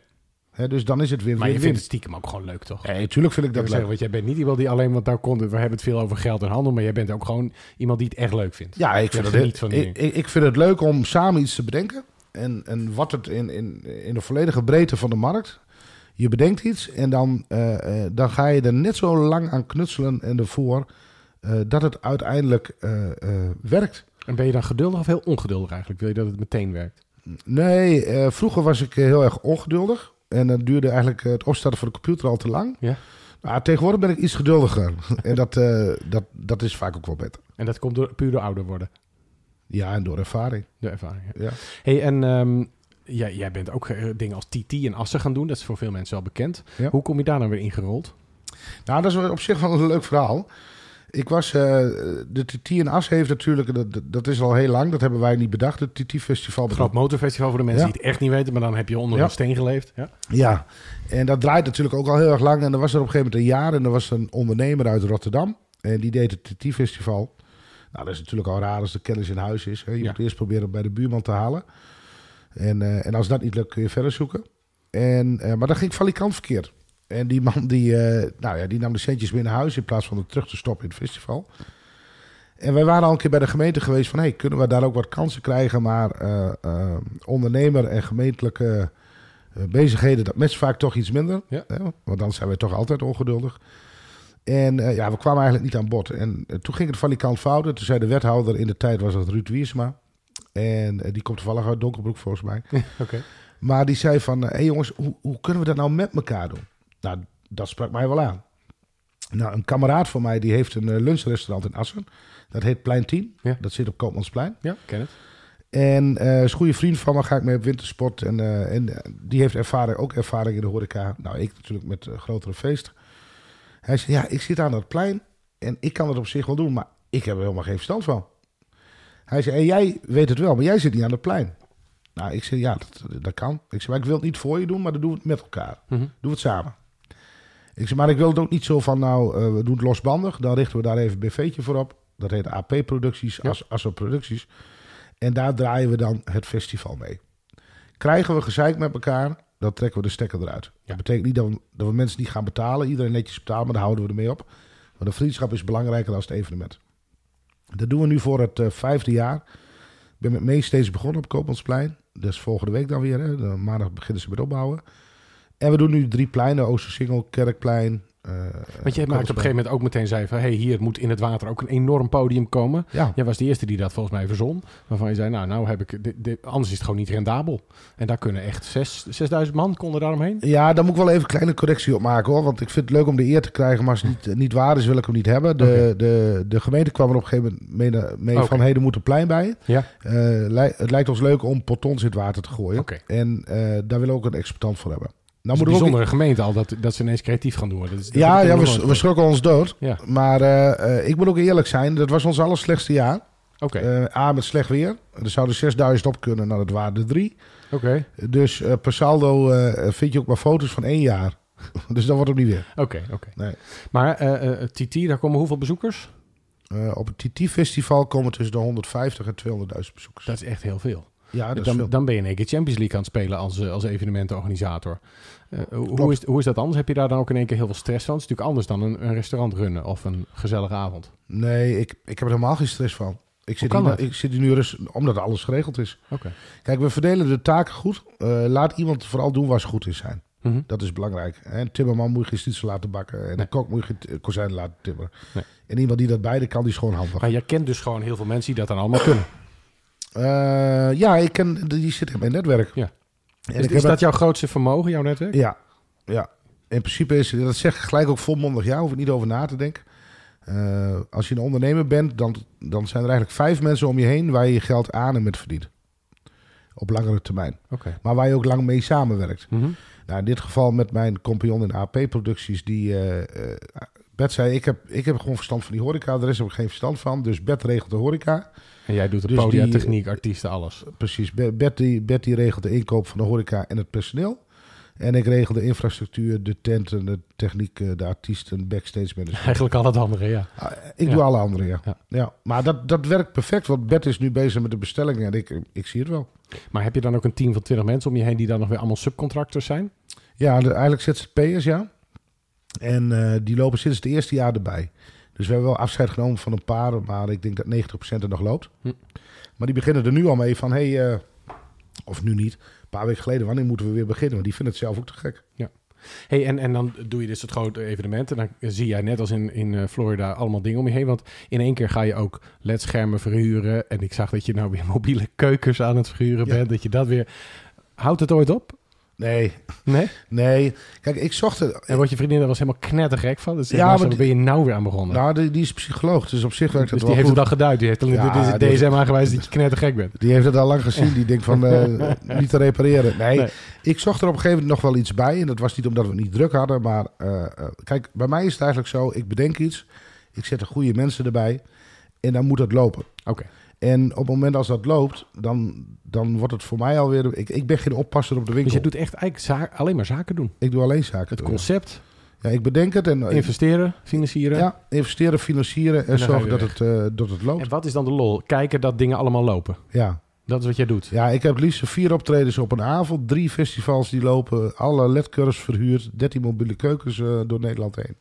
He, dus dan is het win-win. Maar je vindt het stiekem ook gewoon leuk, toch? Nee, natuurlijk vind ik dat ik leuk. Zeggen, want jij bent niet iemand die alleen, want daar komt, we hebben het veel over geld en handel, maar jij bent ook gewoon iemand die het echt leuk vindt. Ja, ik vind, het, het, van ik, ik, ik vind het leuk om samen iets te bedenken. En, en wat het in, in, in de volledige breedte van de markt. Je bedenkt iets en dan, uh, uh, dan ga je er net zo lang aan knutselen en ervoor uh, dat het uiteindelijk uh, uh, werkt. En ben je dan geduldig of heel ongeduldig eigenlijk? Wil je dat het meteen werkt? Nee, uh, vroeger was ik heel erg ongeduldig. En dan duurde eigenlijk het opstarten van de computer al te lang. Ja. Maar tegenwoordig ben ik iets geduldiger. en dat, uh, dat, dat is vaak ook wel beter. En dat komt door, puur door ouder worden? Ja, en door ervaring. Door ervaring, ja. Ja. Hey, en um, jij, jij bent ook dingen als T T en Assen gaan doen. Dat is voor veel mensen wel bekend. Ja. Hoe kom je daar nou weer ingerold? Nou, dat is op zich wel een leuk verhaal. Ik was... Uh, de T T en Assen heeft natuurlijk... Dat, dat is al heel lang. Dat hebben wij niet bedacht. Het T T-festival. Het groot motorfestival voor de mensen ja. die het echt niet weten. Maar dan heb je onder ja. een steen geleefd. Ja. ja. En dat draait natuurlijk ook al heel erg lang. En er was er op een gegeven moment een jaar. En er was een ondernemer uit Rotterdam. En die deed het T T-festival. Nou, dat is natuurlijk al raar als de kennis in huis is. Hè. Je ja. moet eerst proberen bij de buurman te halen. En, uh, en als dat niet lukt, kun je verder zoeken. En, uh, maar dan ging ik valikant verkeerd. En die man die, uh, nou ja, die nam de centjes mee naar huis in plaats van het terug te stoppen in het festival. En wij waren al een keer bij de gemeente geweest van... Hey, kunnen we daar ook wat kansen krijgen? Maar uh, uh, ondernemer en gemeentelijke uh, bezigheden... dat matcht vaak toch iets minder. Ja. Hè? Want dan zijn wij toch altijd ongeduldig. En uh, ja, we kwamen eigenlijk niet aan bod. En uh, toen ging het van die kant fouten. Toen zei de wethouder, in de tijd was dat Ruud Wiesma. En uh, die komt toevallig uit Donkerbroek volgens mij. Okay. Maar die zei van, hé uh, hey jongens, hoe, hoe kunnen we dat nou met elkaar doen? Nou, dat sprak mij wel aan. Nou, een kameraad van mij, die heeft een uh, lunchrestaurant in Assen. Dat heet Plein tien. Ja. Dat zit op Koopmansplein. Ja, ken het. En uh, is een goede vriend van me, ga ik mee op wintersport. En, uh, en die heeft ervaring, ook ervaring in de horeca. Nou, ik natuurlijk met uh, grotere feesten. Hij zei, ja, ik zit aan dat plein en ik kan het op zich wel doen, maar ik heb er helemaal geen verstand van. Hij zei, en jij weet het wel, maar jij zit niet aan het plein. Nou, ik zei, ja, dat, dat kan. Ik zei, maar ik wil het niet voor je doen, maar dan doen we het met elkaar. Mm-hmm. Doe het samen. Ik zei, maar ik wil het ook niet zo van, nou, uh, we doen het losbandig. Dan richten we daar even een buffetje voor op. Dat heet A P-producties, ja. A S O-producties. En daar draaien we dan het festival mee. Krijgen we gezeik met elkaar, dan trekken we de stekker eruit. Ja. Dat betekent niet dat we, dat we mensen niet gaan betalen. Iedereen netjes betalen, maar daar houden we ermee op. Want de vriendschap is belangrijker dan het evenement. Dat doen we nu voor het uh, vijfde jaar. Ik ben met mee steeds begonnen op Koopmansplein. Dat is volgende week dan weer. Hè. De maandag beginnen ze met opbouwen. En we doen nu drie pleinen. Oostersingel, Kerkplein. Uh, Want jij maakt op een gegeven moment ook meteen zei van... hey, hier moet in het water ook een enorm podium komen. Ja. Jij was de eerste die dat volgens mij verzon. Waarvan je zei, nou, nou heb ik... Dit, dit, anders is het gewoon niet rendabel. En daar kunnen echt zes, zesduizend man konden daaromheen. Ja, daar moet ik wel even een kleine correctie op maken, hoor. Want ik vind het leuk om de eer te krijgen. Maar als het niet, niet waar is, wil ik hem niet hebben. De, okay. de, de gemeente kwam er op een gegeven moment mee okay. van... hey, er moet een plein bij. Ja. Uh, li- het lijkt ons leuk om portons in het water te gooien. Okay. En uh, daar willen we ook een exploitant voor hebben. Nou, dus een bijzondere ook... gemeente al, dat, dat ze ineens creatief gaan doen. Dat is, dat ja, ja we, we schrokken ons dood. Ja. Maar uh, uh, ik moet ook eerlijk zijn, dat was ons aller slechtste jaar. Okay. Uh, A, met slecht weer. Er zouden zesduizend op kunnen, nou dat waren er drie. Okay. Dus uh, per saldo uh, vind je ook maar foto's van één jaar. Dus dat wordt hem niet weer. Oké, okay, oké. Okay. Nee. Maar uh, uh, Titi, daar komen hoeveel bezoekers? Uh, op het Titi-festival komen tussen de honderdvijftig en tweehonderdduizend bezoekers. Dat is echt heel veel. Ja, dan, dan ben je in één keer Champions League aan het spelen als, als evenementenorganisator. Uh, hoe, is, hoe is dat anders? Heb je daar dan ook in één keer heel veel stress van? Het is natuurlijk anders dan een, een restaurant runnen of een gezellige avond. Nee, ik, ik heb er helemaal geen stress van. Ik zit, hier, ik zit hier nu dus omdat alles geregeld is. Okay. Kijk, we verdelen de taken goed. Uh, laat iemand vooral doen waar ze goed in zijn. Mm-hmm. Dat is belangrijk. En timmerman moet je geen schnitzel laten bakken. En nee. de kok moet je geen kozijn laten timmeren. Nee. En iemand die dat beide kan, die is gewoon handig. Maar jij kent dus gewoon heel veel mensen die dat dan allemaal kunnen. Uh, ja, ik ken, die zit in mijn netwerk. Ja. En is is dat jouw grootste vermogen, jouw netwerk? Ja, ja. In principe is, dat zeg ik gelijk ook volmondig ja, hoef ik niet over na te denken. Uh, als je een ondernemer bent, dan, dan zijn er eigenlijk vijf mensen om je heen waar je je geld aan en met verdient. Op langere termijn. Okay. Maar waar je ook lang mee samenwerkt. Mm-hmm. Nou, in dit geval met mijn compagnon in A P-producties, die... Uh, uh, Bert zei, ik heb, ik heb gewoon verstand van die horeca. De rest heb ik geen verstand van. Dus Bert regelt de horeca. En jij doet de dus podia, die, techniek, artiesten, alles. Precies. Bert die, Bert die regelt de inkoop van de horeca en het personeel. En ik regel de infrastructuur, de tenten, de techniek, de artiesten, backstage management. Eigenlijk al het andere, ja. Ah, ik ja. doe alle andere, ja. ja. ja. Maar dat, dat werkt perfect, want Bert is nu bezig met de bestellingen. En ik, ik zie het wel. Maar heb je dan ook een team van twintig mensen om je heen die dan nog weer allemaal subcontractors zijn? Ja, de, eigenlijk Z Z P'ers, ja. En uh, die lopen sinds het eerste jaar erbij. Dus we hebben wel afscheid genomen van een paar, maar ik denk dat negentig procent er nog loopt. Hm. Maar die beginnen er nu al mee van, hé, hey, uh, of nu niet, een paar weken geleden, wanneer moeten we weer beginnen? Want die vinden het zelf ook te gek. Ja. Hey, en, en dan doe je dit soort grote evenementen. Dan zie jij net als in, in Florida allemaal dingen om je heen. Want in één keer ga je ook ledschermen verhuren. En ik zag dat je nou weer mobiele keukens aan het verhuren ja. bent. Dat je dat weer... Houdt het ooit op? Nee. Nee? Nee. Kijk, ik zocht... Het. En wat je vriendin, daar was helemaal knettergek van. Dus ja, maar die, ben je nou weer aan begonnen. Nou, die, die is psycholoog, dus op zich werkt het dus wel goed. Dus die heeft het al geduid. Die heeft al ja, de, de, de D S M aangewezen dat je knettergek bent. Die heeft het al lang gezien. Die denkt van, uh, niet te repareren. Nee, nee, ik zocht er op een gegeven moment nog wel iets bij. En dat was niet omdat we het niet druk hadden. Maar uh, kijk, bij mij is het eigenlijk zo. Ik bedenk iets. Ik zet de goede mensen erbij. En dan moet het lopen. Oké. Okay. En op het moment als dat loopt, dan, dan wordt het voor mij alweer... Ik, ik ben geen oppasser op de winkel. Dus je doet echt eigenlijk zaak, alleen maar zaken doen? Ik doe alleen zaken Het doen. concept? Ja, ik bedenk het. En investeren, financieren? Ja, investeren, financieren en, en zorgen dat het, uh, dat het loopt. En wat is dan de lol? Kijken dat dingen allemaal lopen? Ja. Dat is wat jij doet? Ja, ik heb liefst vier optredens op een avond. Drie festivals die lopen. Alle ledcurves verhuurd. dertien mobiele keukens uh, door Nederland heen.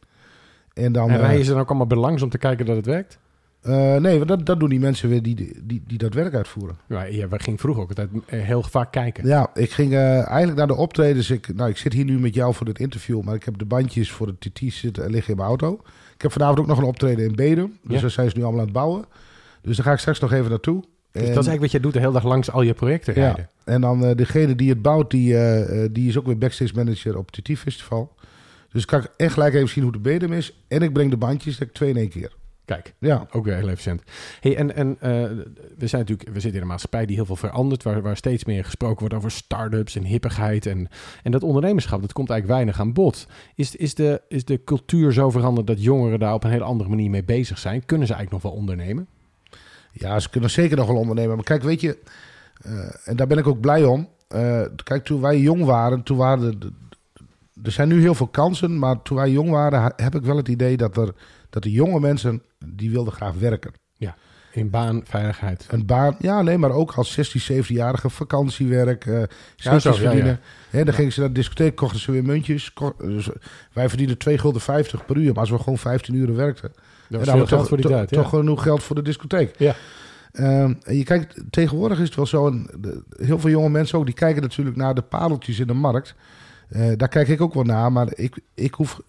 En, dan, en rijden ze dan ook allemaal belangs om te kijken dat het werkt? Uh, nee, dat, dat doen die mensen weer die, die, die dat werk uitvoeren. Ja, ja, we gingen vroeger ook altijd heel vaak kijken. Ja, ik ging uh, eigenlijk naar de optredens. Ik, nou, ik zit hier nu met jou voor dit interview, maar ik heb de bandjes voor de T T's zitten en liggen in mijn auto. Ik heb vanavond ook nog een optreden in Bedum. Dus ja. daar zijn ze nu allemaal aan het bouwen. Dus daar ga ik straks nog even naartoe. Dus en, dat is eigenlijk wat jij doet, de hele dag langs al je projecten rijden. Ja, en dan uh, degene die het bouwt, die, uh, die is ook weer backstage manager op het T T-festival. Dus kan ik echt gelijk even zien hoe de Bedum is. En ik breng de bandjes, dat ik twee in één keer. Kijk, ja. Ook weer heel efficiënt. Hey, en en uh, we zijn natuurlijk, we zitten in een maatschappij die heel veel verandert, waar, waar steeds meer gesproken wordt over start-ups en hippigheid. En, en dat ondernemerschap, dat komt eigenlijk weinig aan bod. Is, is, de, is de cultuur zo veranderd dat jongeren daar op een hele andere manier mee bezig zijn? Kunnen ze eigenlijk nog wel ondernemen? Ja, ze kunnen zeker nog wel ondernemen. Maar kijk, weet je, uh, en daar ben ik ook blij om. Uh, kijk, toen wij jong waren, toen waren de, er zijn nu heel veel kansen, maar toen wij jong waren, heb ik wel het idee dat er dat de jonge mensen, die wilden graag werken. Ja, in baan, veiligheid. Een baan, ja, nee, maar ook als zestien, zeventienjarige vakantiewerk, uh, ja, zo, verdienen. Ja, ja. He, dan ja. gingen ze naar de discotheek, kochten ze weer muntjes. Ko- dus wij verdienen twee gulden vijftig per uur, maar als we gewoon vijftien uren werkten. Dat was en dan toch, voor die tijd, to, ja. toch genoeg geld voor de discotheek. Ja. Um, en je kijkt, tegenwoordig is het wel zo, en de, heel veel jonge mensen ook, die kijken natuurlijk naar de pareltjes in de markt. Uh, daar kijk ik ook wel naar, maar ik, ik hoef...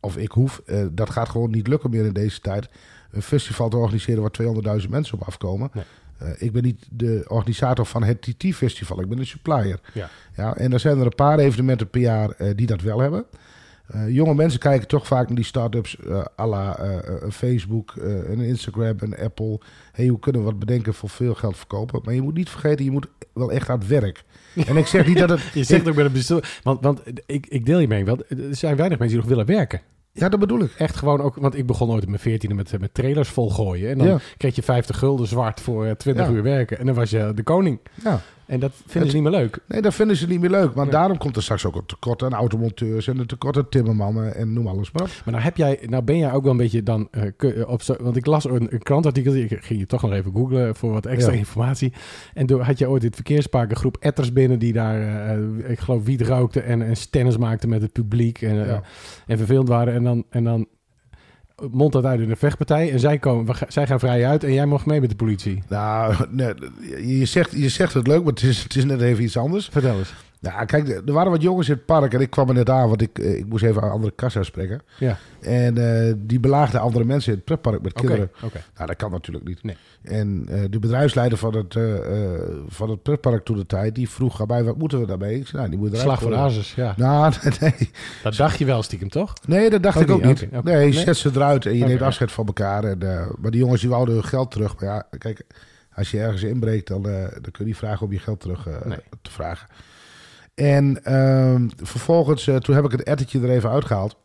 Of ik hoef, uh, dat gaat gewoon niet lukken meer in deze tijd. Een festival te organiseren waar tweehonderdduizend mensen op afkomen. Nee. Uh, ik ben niet de organisator van het T T-festival, ik ben een supplier. Ja. Ja, en er zijn er een paar evenementen per jaar uh, die dat wel hebben. Uh, jonge mensen kijken toch vaak naar die start-ups uh, à la uh, Facebook, uh, en Instagram en Apple. Hey, hoe kunnen we wat bedenken voor veel geld verkopen? Maar je moet niet vergeten, je moet wel echt aan het werk. En ik zeg niet dat het... je zegt ik, ook bij de bestuur... Want, want ik, ik deel je mee, want er zijn weinig mensen die nog willen werken. Ja, dat bedoel ik. Echt gewoon ook, want ik begon ooit op mijn veertiende met, met trailers volgooien. En dan ja. kreeg je vijftig gulden zwart voor twintig ja. uur werken. En dan was je de koning. Ja. En dat vinden het, ze niet meer leuk. Nee, dat vinden ze niet meer leuk. Maar nee. daarom komt er straks ook een tekort aan automonteurs en een tekort aan timmermannen en noem alles maar op. Maar nou, heb jij, nou ben jij ook wel een beetje dan... Uh, op zo, want ik las een, een krantartikel, ik ging je toch nog even googlen voor wat extra ja. informatie. En door had je ooit dit verkeersparkengroep etters binnen die daar, uh, ik geloof, wiet rookte en, en stennis maakten met het publiek en, ja. uh, en vervelend waren. En dan... En dan mondt dat uit in een vechtpartij en zij, komen, zij gaan vrij uit en jij mag mee met de politie. Nou, nee, je, zegt, je zegt het leuk, maar het is, het is net even iets anders. Vertel eens. Nou, kijk, er waren wat jongens in het park en ik kwam er net aan, want ik, ik moest even aan andere kassa's spreken. Ja. En uh, die belaagden andere mensen in het pretpark met kinderen. Okay, okay. Nou, dat kan natuurlijk niet. Nee. En uh, de bedrijfsleider van het, uh, van het pretpark toen de tijd, die vroeg aan mij, wat moeten we daarmee? Ik zei, nou, die moet eruit. Slag voor de hazes, ja. Nou, nee. Dat dacht je wel stiekem, toch? Nee, dat dacht oh, ik ook okay, niet. Okay, okay. Nee, je zet ze eruit en je okay, neemt afscheid van elkaar. En, uh, maar die jongens, die wouden hun geld terug. Maar ja, kijk, als je ergens inbreekt, dan, uh, dan kun je niet vragen om je geld terug uh, nee. te vragen. En uh, vervolgens, uh, toen heb ik het ettertje er even uitgehaald.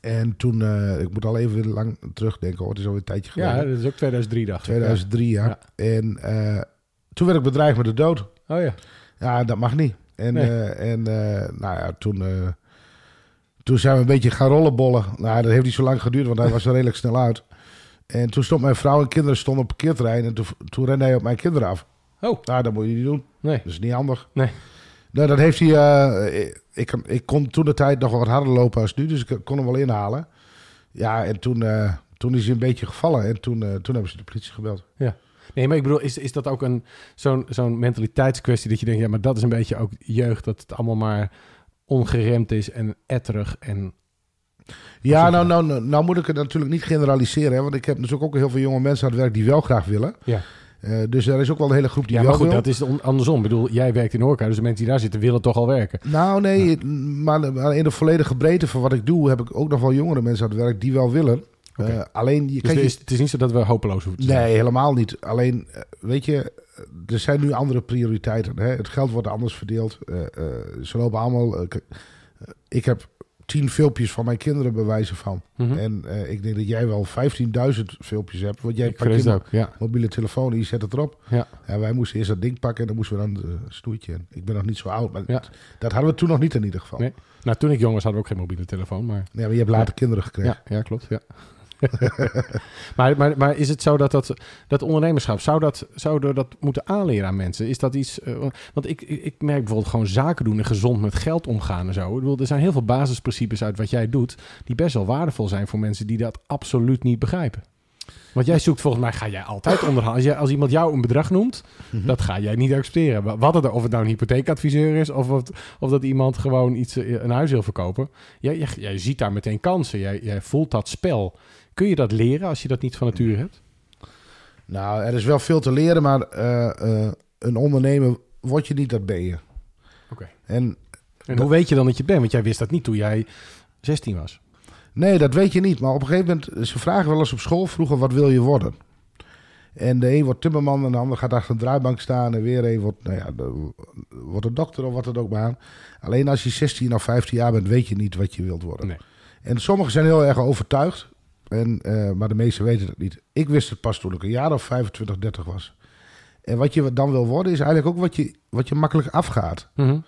En toen, uh, ik moet al even weer lang terugdenken hoor, het is alweer een tijdje geleden. Ja, dat is ook tweeduizend drie dacht ik. tweeduizend drie, ja. ja. En uh, toen werd ik bedreigd met de dood. Oh ja. Ja, dat mag niet. En, nee. uh, en uh, nou ja, toen, uh, toen zijn we een beetje gaan rollenbollen. Nou, dat heeft niet zo lang geduurd, want hij was er redelijk snel uit. En toen stond mijn vrouw en kinderen stonden op het parkeerterrein. En toen, toen rende hij op mijn kinderen af. Oh. Nou, dat moet je niet doen. Nee. Dat is niet handig. Nee. Nou, dat heeft hij. Uh, ik, ik kon toen de tijd nog wat harder lopen als nu, dus ik kon hem wel inhalen. Ja, en toen, uh, toen is hij een beetje gevallen en toen, uh, toen hebben ze de politie gebeld. Ja. Nee, maar ik bedoel, is, is dat ook een zo'n, zo'n mentaliteitskwestie dat je denkt, ja, maar dat is een beetje ook jeugd, dat het allemaal maar ongeremd is en etterig en... Ja, nou, nou, nou, nou moet ik het natuurlijk niet generaliseren, hè, want ik heb natuurlijk ook heel veel jonge mensen aan het werk die wel graag willen. Ja. Uh, dus er is ook wel een hele groep die ja, maar wel goed, wil. Dat is on- andersom. Ik bedoel, jij werkt in horeca, dus de mensen die daar zitten willen toch al werken. Nou nee, ja. maar, maar in de volledige breedte van wat ik doe heb ik ook nog wel jongere mensen aan het werk die wel willen. Okay. Uh, alleen, je, dus kijk, is, je, het is niet zo dat we hopeloos hoeven te zijn. Nee, helemaal niet. Alleen, weet je, er zijn nu andere prioriteiten. Hè? Het geld wordt anders verdeeld. Uh, uh, ze lopen allemaal... Uh, ik heb tien filmpjes van mijn kinderen bewijzen van. Mm-hmm. En uh, ik denk dat jij wel vijftienduizend filmpjes hebt. Want jij pakt ook, ja. mobiele telefoon en je zet het erop. Ja. En wij moesten eerst dat ding pakken en dan moesten we dan een uh, snoertje in. Ik ben nog niet zo oud, maar ja. dat, dat hadden we toen nog niet in ieder geval. Nee. Nou, toen ik jong was hadden we ook geen mobiele telefoon. Maar, ja, maar je hebt later ja. kinderen gekregen. Ja, ja klopt. Ja. maar, maar, maar is het zo dat dat, dat ondernemerschap, zou dat, zouden dat moeten aanleren aan mensen? Is dat iets? Uh, want ik, ik merk bijvoorbeeld gewoon zaken doen en gezond met geld omgaan en zo. Ik bedoel, er zijn heel veel basisprincipes uit wat jij doet die best wel waardevol zijn voor mensen die dat absoluut niet begrijpen. Want jij zoekt volgens mij, ga jij altijd onderhandelen. Als, jij, als iemand jou een bedrag noemt, mm-hmm. dat ga jij niet accepteren. Wat het, of het nou een hypotheekadviseur is, of, het, of dat iemand gewoon iets, een huis wil verkopen. Jij, jij, jij ziet daar meteen kansen. Jij, jij voelt dat spel. Kun je dat leren als je dat niet van nature hebt? Nou, er is wel veel te leren, maar uh, uh, een ondernemer word je niet, dat ben je. Oké. Okay. En, en hoe dat... weet je dan dat je het bent? Want jij wist dat niet toen jij zestien was. Nee, dat weet je niet. Maar op een gegeven moment, ze vragen wel eens op school vroeger, wat wil je worden? En de een wordt timmerman en de ander gaat achter een draaibank staan. En weer een wordt, nou ja, de, wordt een dokter of wat het ook maar. Alleen als je zestien of vijftien jaar bent, weet je niet wat je wilt worden. Nee. En sommigen zijn heel erg overtuigd. En, uh, maar de meesten weten dat niet. Ik wist het pas toen ik een jaar of vijfentwintig, dertig was. En wat je dan wil worden, is eigenlijk ook wat je, wat je makkelijk afgaat. Mm-hmm.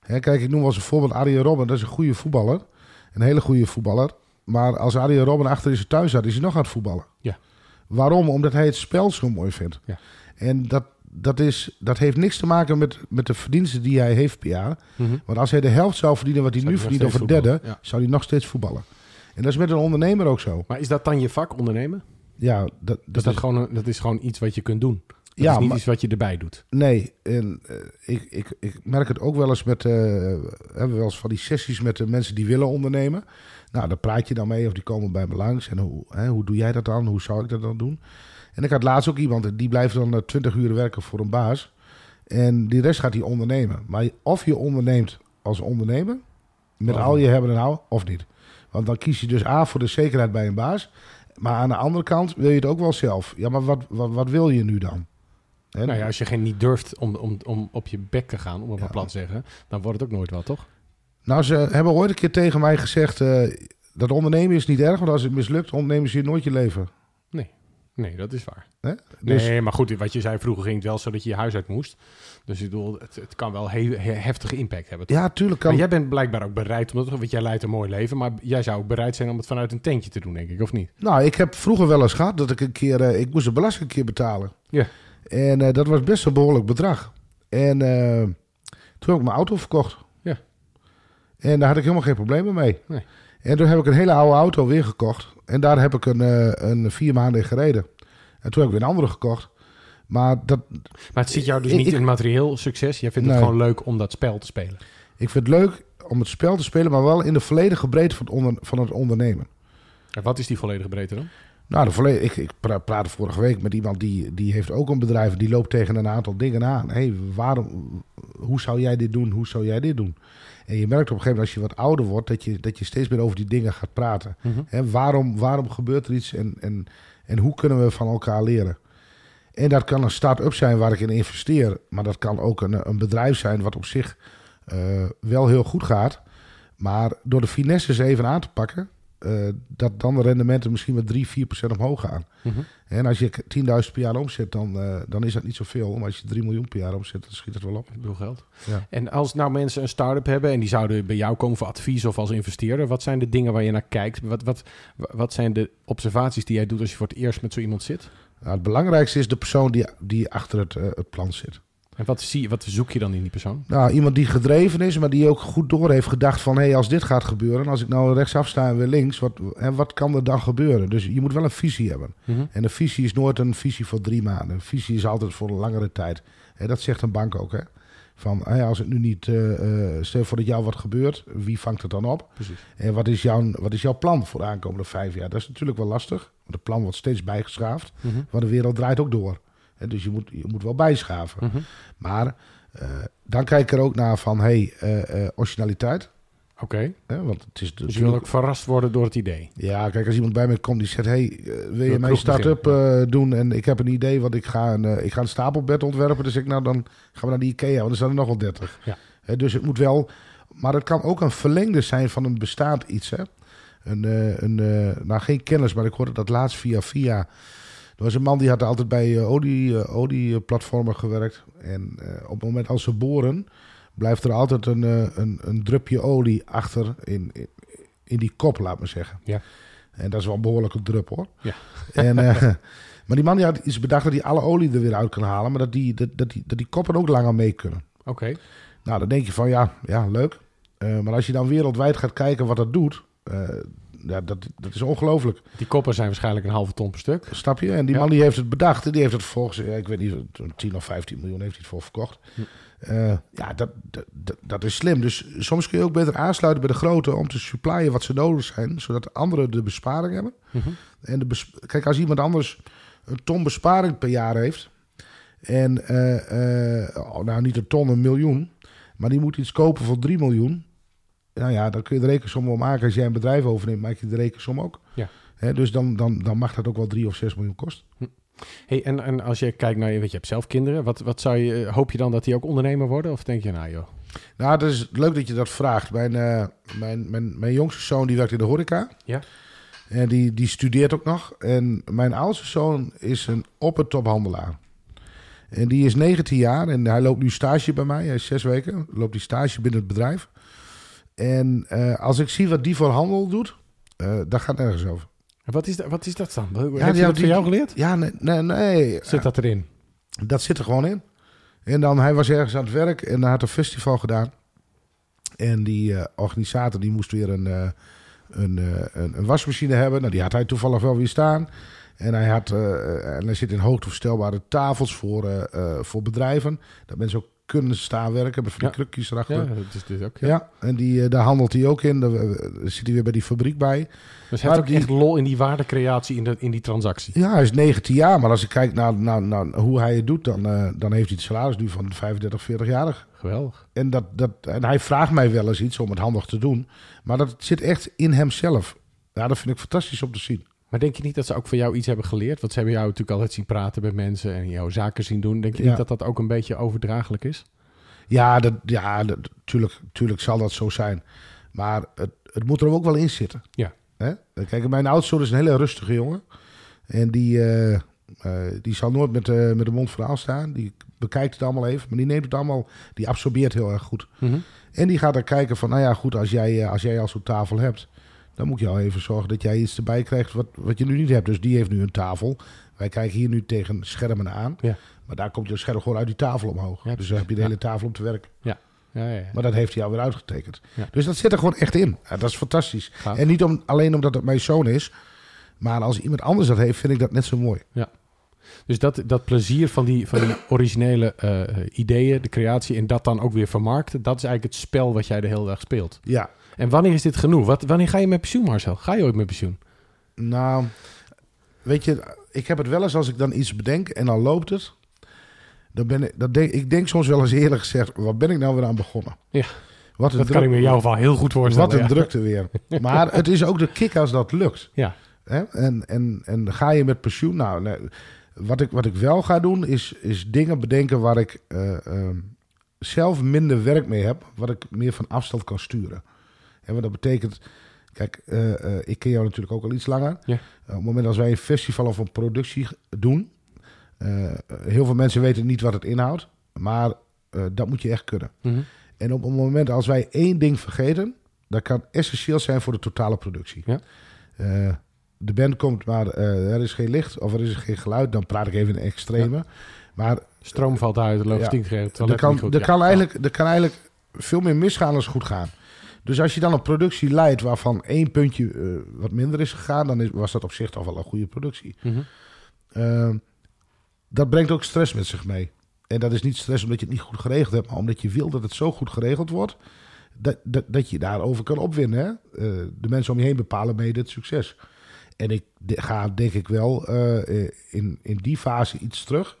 Hè, kijk, ik noem als een voorbeeld Arjen Robben. Dat is een goede voetballer. Een hele goede voetballer. Maar als Arjen Robben achter in zijn thuis zat, is hij nog aan het voetballen. Ja. Waarom? Omdat hij het spel zo mooi vindt. Ja. En dat, dat, is, dat heeft niks te maken met, met de verdiensten die hij heeft per jaar. Mm-hmm. Want als hij de helft zou verdienen wat hij zou nu verdient of een derde, ja. zou hij nog steeds voetballen. En dat is met een ondernemer ook zo. Maar is dat dan je vak, ondernemen? Ja. Dat, dat, dus dat, is, gewoon een, dat is gewoon iets wat je kunt doen. Dat ja, is niet maar, iets wat je erbij doet. Nee, en uh, ik, ik, ik merk het ook wel eens met... Uh, we hebben wel eens van die sessies met de mensen die willen ondernemen. Nou, daar praat je dan mee of die komen bij me langs. En hoe, hè, hoe doe jij dat dan? Hoe zou ik dat dan doen? En ik had laatst ook iemand, die blijft dan twintig uur werken voor een baas. En die rest gaat hij ondernemen. Maar of je onderneemt als ondernemer, met oh. al je hebben en houden, of niet. Want dan kies je dus A voor de zekerheid bij een baas. Maar aan de andere kant wil je het ook wel zelf. Ja, maar wat, wat, wat wil je nu dan? Hè? Nou ja, als je geen niet durft om, om, om op je bek te gaan, om het ja. maar plat te zeggen, dan wordt het ook nooit wat, toch? Nou, ze hebben ooit een keer tegen mij gezegd... Uh, dat ondernemen is niet erg, want als het mislukt... ondernemen ze nooit je leven. Nee, nee, dat is waar. Hè? Dus... Nee, maar goed, wat je zei, vroeger ging het wel zo dat je je huis uit moest. Dus ik bedoel, het, het kan wel he- he- heftige impact hebben. Toch? Ja, tuurlijk kan. Maar jij bent blijkbaar ook bereid, omdat, want jij leidt een mooi leven... maar jij zou ook bereid zijn om het vanuit een tentje te doen, denk ik, of niet? Nou, ik heb vroeger wel eens gehad dat ik een keer... Uh, ik moest de belasting een keer betalen. Ja. En uh, dat was best een behoorlijk bedrag. En uh, toen heb ik mijn auto verkocht... En daar had ik helemaal geen problemen mee. Nee. En toen heb ik een hele oude auto weer gekocht. En daar heb ik een, uh, een vier maanden in gereden. En toen heb ik weer een andere gekocht. Maar, dat, maar het zit jou dus ik, niet ik, in materieel succes? Jij vindt nee. het gewoon leuk om dat spel te spelen? Ik vind het leuk om het spel te spelen... maar wel in de volledige breedte van het, onder, van het ondernemen. En wat is die volledige breedte dan? Nou, de volle- ik, ik praatte vorige week met iemand die, die heeft ook een bedrijf... die loopt tegen een aantal dingen aan. Hé, hey, waarom, hoe zou jij dit doen? Hoe zou jij dit doen? En je merkt op een gegeven moment als je wat ouder wordt... dat je, dat je steeds meer over die dingen gaat praten. Mm-hmm. He, waarom, waarom gebeurt er iets en, en, en hoe kunnen we van elkaar leren? En dat kan een start-up zijn waar ik in investeer. Maar dat kan ook een, een bedrijf zijn wat op zich uh, wel heel goed gaat. Maar door de finesses even aan te pakken... Uh, dat dan de rendementen misschien met drie, vier procent omhoog gaan. Mm-hmm. En als je tienduizend per jaar omzet, dan, uh, dan is dat niet zoveel. Maar als je drie miljoen per jaar omzet, dan schiet het wel op. Heel geld. Ja. En als nou mensen een start-up hebben... en die zouden bij jou komen voor advies of als investeerder... wat zijn de dingen waar je naar kijkt? Wat, wat, wat zijn de observaties die jij doet als je voor het eerst met zo iemand zit? Nou, het belangrijkste is de persoon die, die achter het, uh, het plan zit. En wat, zie je, wat zoek je dan in die persoon? Nou, iemand die gedreven is, maar die ook goed door heeft gedacht van... hé, hey, als dit gaat gebeuren, als ik nou rechtsaf sta en weer links... wat, hè, wat kan er dan gebeuren? Dus je moet wel een visie hebben. Mm-hmm. En een visie is nooit een visie voor drie maanden. Een visie is altijd voor een langere tijd. En dat zegt een bank ook, hè? Van, hey, als het nu niet... Uh, stel voor dat jou wat gebeurt, wie vangt het dan op? Precies. En wat is, jouw, wat is jouw plan voor de aankomende vijf jaar? Dat is natuurlijk wel lastig, want het plan wordt steeds bijgeschaafd. Mm-hmm. Want de wereld draait ook door. He, dus je moet, je moet wel bijschaven. Mm-hmm. Maar uh, dan kijk ik er ook naar van... hey, uh, uh, originaliteit. Oké. Okay. Want het is dus je wil ook verrast worden door het idee. Ja, kijk, als iemand bij me komt die zegt... hey, uh, wil je mijn start-up uh, doen? En ik heb een idee, want ik ga een, uh, ik ga een stapelbed ontwerpen. Dus ik, nou, dan gaan we naar de IKEA, want er zijn er nog wel dertig. Ja. He, dus het moet wel... Maar het kan ook een verlengde zijn van een bestaand iets. Hè? Een, uh, een, uh, nou, geen kennis, maar ik hoorde dat laatst via via... Er was een man die had altijd bij uh, olie, uh, olieplatformen gewerkt. En uh, op het moment als ze boren, blijft er altijd een, uh, een, een drupje olie achter in, in, in die kop, laat maar zeggen. Ja. En dat is wel een behoorlijke drup, hoor. Ja. En, uh, maar die man die had iets bedacht dat hij alle olie er weer uit kan halen. Maar dat die, dat, dat die, dat die koppen ook langer mee kunnen. Oké. Okay. Nou, dan denk je van ja, ja leuk. Uh, maar als je dan wereldwijd gaat kijken wat dat doet... Uh, Ja, dat, dat is ongelooflijk. Die koppen zijn waarschijnlijk een halve ton per stuk. Snap je? En die man ja. die heeft het bedacht. En die heeft het vervolgens, ik weet niet, tien of vijftien miljoen heeft hij het voor verkocht. Hm. Uh, ja, dat, dat, dat is slim. Dus soms kun je ook beter aansluiten bij de grote... om te supplyen wat ze nodig zijn. Zodat anderen de besparing hebben. Mm-hmm. En de bes- Kijk, als iemand anders een ton besparing per jaar heeft... en uh, uh, oh, nou niet een ton, een miljoen... maar die moet iets kopen voor drie miljoen... nou ja, dan kun je de rekensom wel maken. Als jij een bedrijf overneemt, maak je de rekensom ook. Ja. He, dus dan, dan, dan mag dat ook wel drie of zes miljoen kosten. Hm. Hey, en, en als je kijkt naar, je, weet je hebt zelf kinderen. Wat, wat zou je, hoop je dan dat die ook ondernemer worden? Of denk je, nou joh? Nou, dat is leuk dat je dat vraagt. Mijn, uh, mijn, mijn, mijn jongste zoon die werkt in de horeca. Ja. En die, die studeert ook nog. En mijn oudste zoon is een oppertophandelaar. En die is negentien jaar en hij loopt nu stage bij mij. Hij is zes weken. Loopt die stage binnen het bedrijf. En uh, als ik zie wat die voor handel doet, uh, dat gaat nergens over. En wat is dat, wat is dat dan? Ja, Heb je ja, dat die, van jou geleerd? Ja, nee, nee, nee. Zit dat erin? Dat zit er gewoon in. En dan, hij was ergens aan het werk en hij had een festival gedaan. En die uh, organisator die moest weer een, uh, een, uh, een, een wasmachine hebben. Nou, die had hij toevallig wel weer staan. En hij, had, uh, en hij zit in hoogteverstelbare tafels voor, uh, uh, voor bedrijven. Dat mensen ook kunnen staan werken met van die ja. krukjes erachter. Ja, dat is dit ook. Ja, ja en die, uh, daar handelt hij ook in. Daar uh, zit hij weer bij die fabriek bij. Dus hij heeft ook die, echt lol in die waardecreatie, in, de, in die transactie. Ja, hij is negentien jaar. Maar als ik kijk naar, naar, naar hoe hij het doet, dan, uh, dan heeft hij het salaris nu van vijfendertig, veertig-jarig. Geweldig. En, dat, dat, en hij vraagt mij wel eens iets om het handig te doen. Maar dat zit echt in hemzelf. Ja, dat vind ik fantastisch om te zien. Maar denk je niet dat ze ook van jou iets hebben geleerd? Want ze hebben jou natuurlijk altijd zien praten met mensen en jouw zaken zien doen. Denk je ja. niet dat dat ook een beetje overdraaglijk is? Ja, dat, ja dat, tuurlijk, tuurlijk zal dat zo zijn. Maar het, het moet er ook wel in zitten. Ja. Hè? Kijk, mijn oudste is een hele rustige jongen. En die, uh, uh, die zal nooit met, uh, met de mond verhaal staan. Die bekijkt het allemaal even. Maar die neemt het allemaal, die absorbeert heel erg goed. Mm-hmm. En die gaat dan kijken van, nou ja goed, als jij, als jij al zo'n tafel hebt, dan moet je al even zorgen dat jij iets erbij krijgt wat, wat je nu niet hebt. Dus die heeft nu een tafel. Wij kijken hier nu tegen schermen aan. Ja. Maar daar komt je scherm gewoon uit die tafel omhoog. Ja, dus dan heb je de hele ja. tafel om te werken. Ja. Ja, ja, ja. Maar dat heeft hij alweer uitgetekend. Ja. Dus dat zit er gewoon echt in. Ja, dat is fantastisch. Gaaf. En niet om, alleen omdat het mijn zoon is. Maar als iemand anders dat heeft, vind ik dat net zo mooi. Ja. Dus dat, dat plezier van die, van die originele uh, ideeën, de creatie, en dat dan ook weer vermarkten, dat is eigenlijk het spel wat jij de hele dag speelt. Ja. En wanneer is dit genoeg? Wat, wanneer ga je met pensioen, Marcel? Ga je ooit met pensioen? Nou, weet je, ik heb het wel eens als ik dan iets bedenk en dan loopt het. Dan ben ik, dat denk, ik denk soms wel eens eerlijk gezegd, wat ben ik nou weer aan begonnen? Ja, wat dat druk, kan ik me jou wel heel goed voorstellen. Wat een ja. drukte weer. Maar het is ook de kick als dat lukt. Ja. Hè? En, en, en ga je met pensioen? Nou, nee, wat, ik, wat ik wel ga doen is, is dingen bedenken waar ik uh, uh, zelf minder werk mee heb. Wat ik meer van afstand kan sturen. En wat dat betekent, kijk, uh, uh, ik ken jou natuurlijk ook al iets langer. Ja. Uh, op het moment als wij een festival of een productie doen, uh, heel veel mensen weten niet wat het inhoudt, maar uh, dat moet je echt kunnen. Mm-hmm. En op het moment als wij één ding vergeten, dat kan essentieel zijn voor de totale productie. Ja. Uh, de band komt, maar uh, er is geen licht of er is geen geluid, dan praat ik even in extreme. Ja. Maar stroom valt uit, de logistiek ja, geeft. Er kan, ja. kan eigenlijk, er kan eigenlijk veel meer misgaan als het goed gaat. Dus als je dan een productie leidt waarvan één puntje uh, wat minder is gegaan, dan is, was dat op zich toch wel een goede productie. Mm-hmm. Uh, dat brengt ook stress met zich mee. En dat is niet stress omdat je het niet goed geregeld hebt, maar omdat je wil dat het zo goed geregeld wordt, dat, dat, dat je daarover kan opwinden. Hè? Uh, de mensen om je heen bepalen mee dit succes. En ik de, ga denk ik wel uh, in, in die fase iets terug.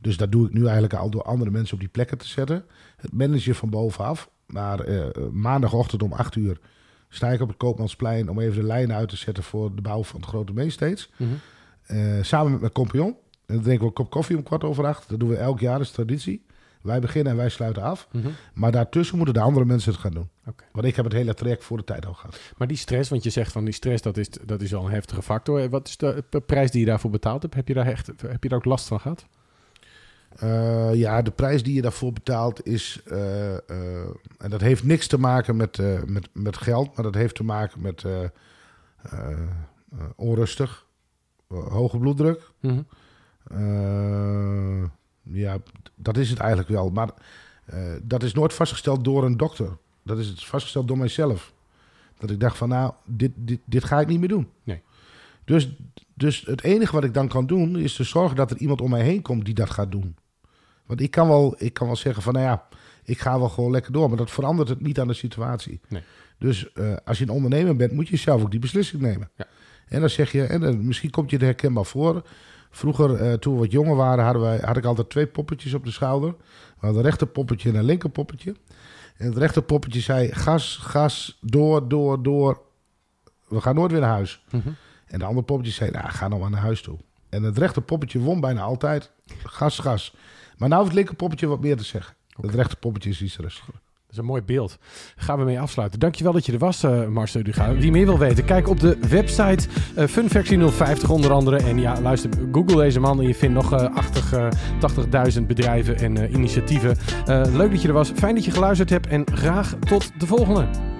Dus dat doe ik nu eigenlijk al door andere mensen op die plekken te zetten. Het managen van bovenaf. Maar uh, maandagochtend om acht uur sta ik op het Koopmansplein om even de lijnen uit te zetten voor de bouw van het grote mainstage. Mm-hmm. Uh, samen met mijn compagnon. En dan drinken we een kop koffie om kwart over acht. Dat doen we elk jaar, dat is traditie. Wij beginnen en wij sluiten af. Mm-hmm. Maar daartussen moeten de andere mensen het gaan doen. Okay. Want ik heb het hele traject voor de tijd al gehad. Maar die stress, want je zegt van die stress, dat is, dat is al een heftige factor. Wat is de prijs die je daarvoor betaald hebt? Heb je daar, echt, heb je daar ook last van gehad? Uh, ja, de prijs die je daarvoor betaalt is, uh, uh, en dat heeft niks te maken met, uh, met, met geld, maar dat heeft te maken met uh, uh, uh, onrustig, uh, hoge bloeddruk. Mm-hmm. Uh, ja, dat is het eigenlijk wel. Maar uh, dat is nooit vastgesteld door een dokter. Dat is het vastgesteld door mijzelf. Dat ik dacht van nou, dit, dit, dit ga ik niet meer doen. Nee. Dus, dus het enige wat ik dan kan doen is te zorgen dat er iemand om mij heen komt die dat gaat doen. Want ik kan wel, ik kan wel zeggen van nou ja, ik ga wel gewoon lekker door. Maar dat verandert het niet aan de situatie. Nee. Dus uh, als je een ondernemer bent, moet je zelf ook die beslissing nemen. Ja. En dan zeg je, en dan, misschien komt je er herkenbaar voor. Vroeger, uh, toen we wat jonger waren, hadden wij, had ik altijd twee poppetjes op de schouder. We hadden een rechter poppetje en een linker poppetje. En het rechterpoppetje zei, gas, gas, door, door, door. We gaan nooit weer naar huis. Mm-hmm. En de andere poppetje zei, nou, ga nou maar naar huis toe. En het rechterpoppetje won bijna altijd. Gas, gas. Maar nou heeft het linkerpoppetje wat meer te zeggen. Okay. Het rechterpoppetje is iets rustiger. Dat is een mooi beeld. Daar gaan we mee afsluiten. Dankjewel dat je er was, uh, Marcel Uringa. Wie meer wil weten, kijk op de website uh, Fun Factory nul vijftig onder andere. En ja, luister, google deze man en je vindt nog uh, tachtig, uh, tachtigduizend bedrijven en uh, initiatieven. Uh, leuk dat je er was. Fijn dat je geluisterd hebt en graag tot de volgende.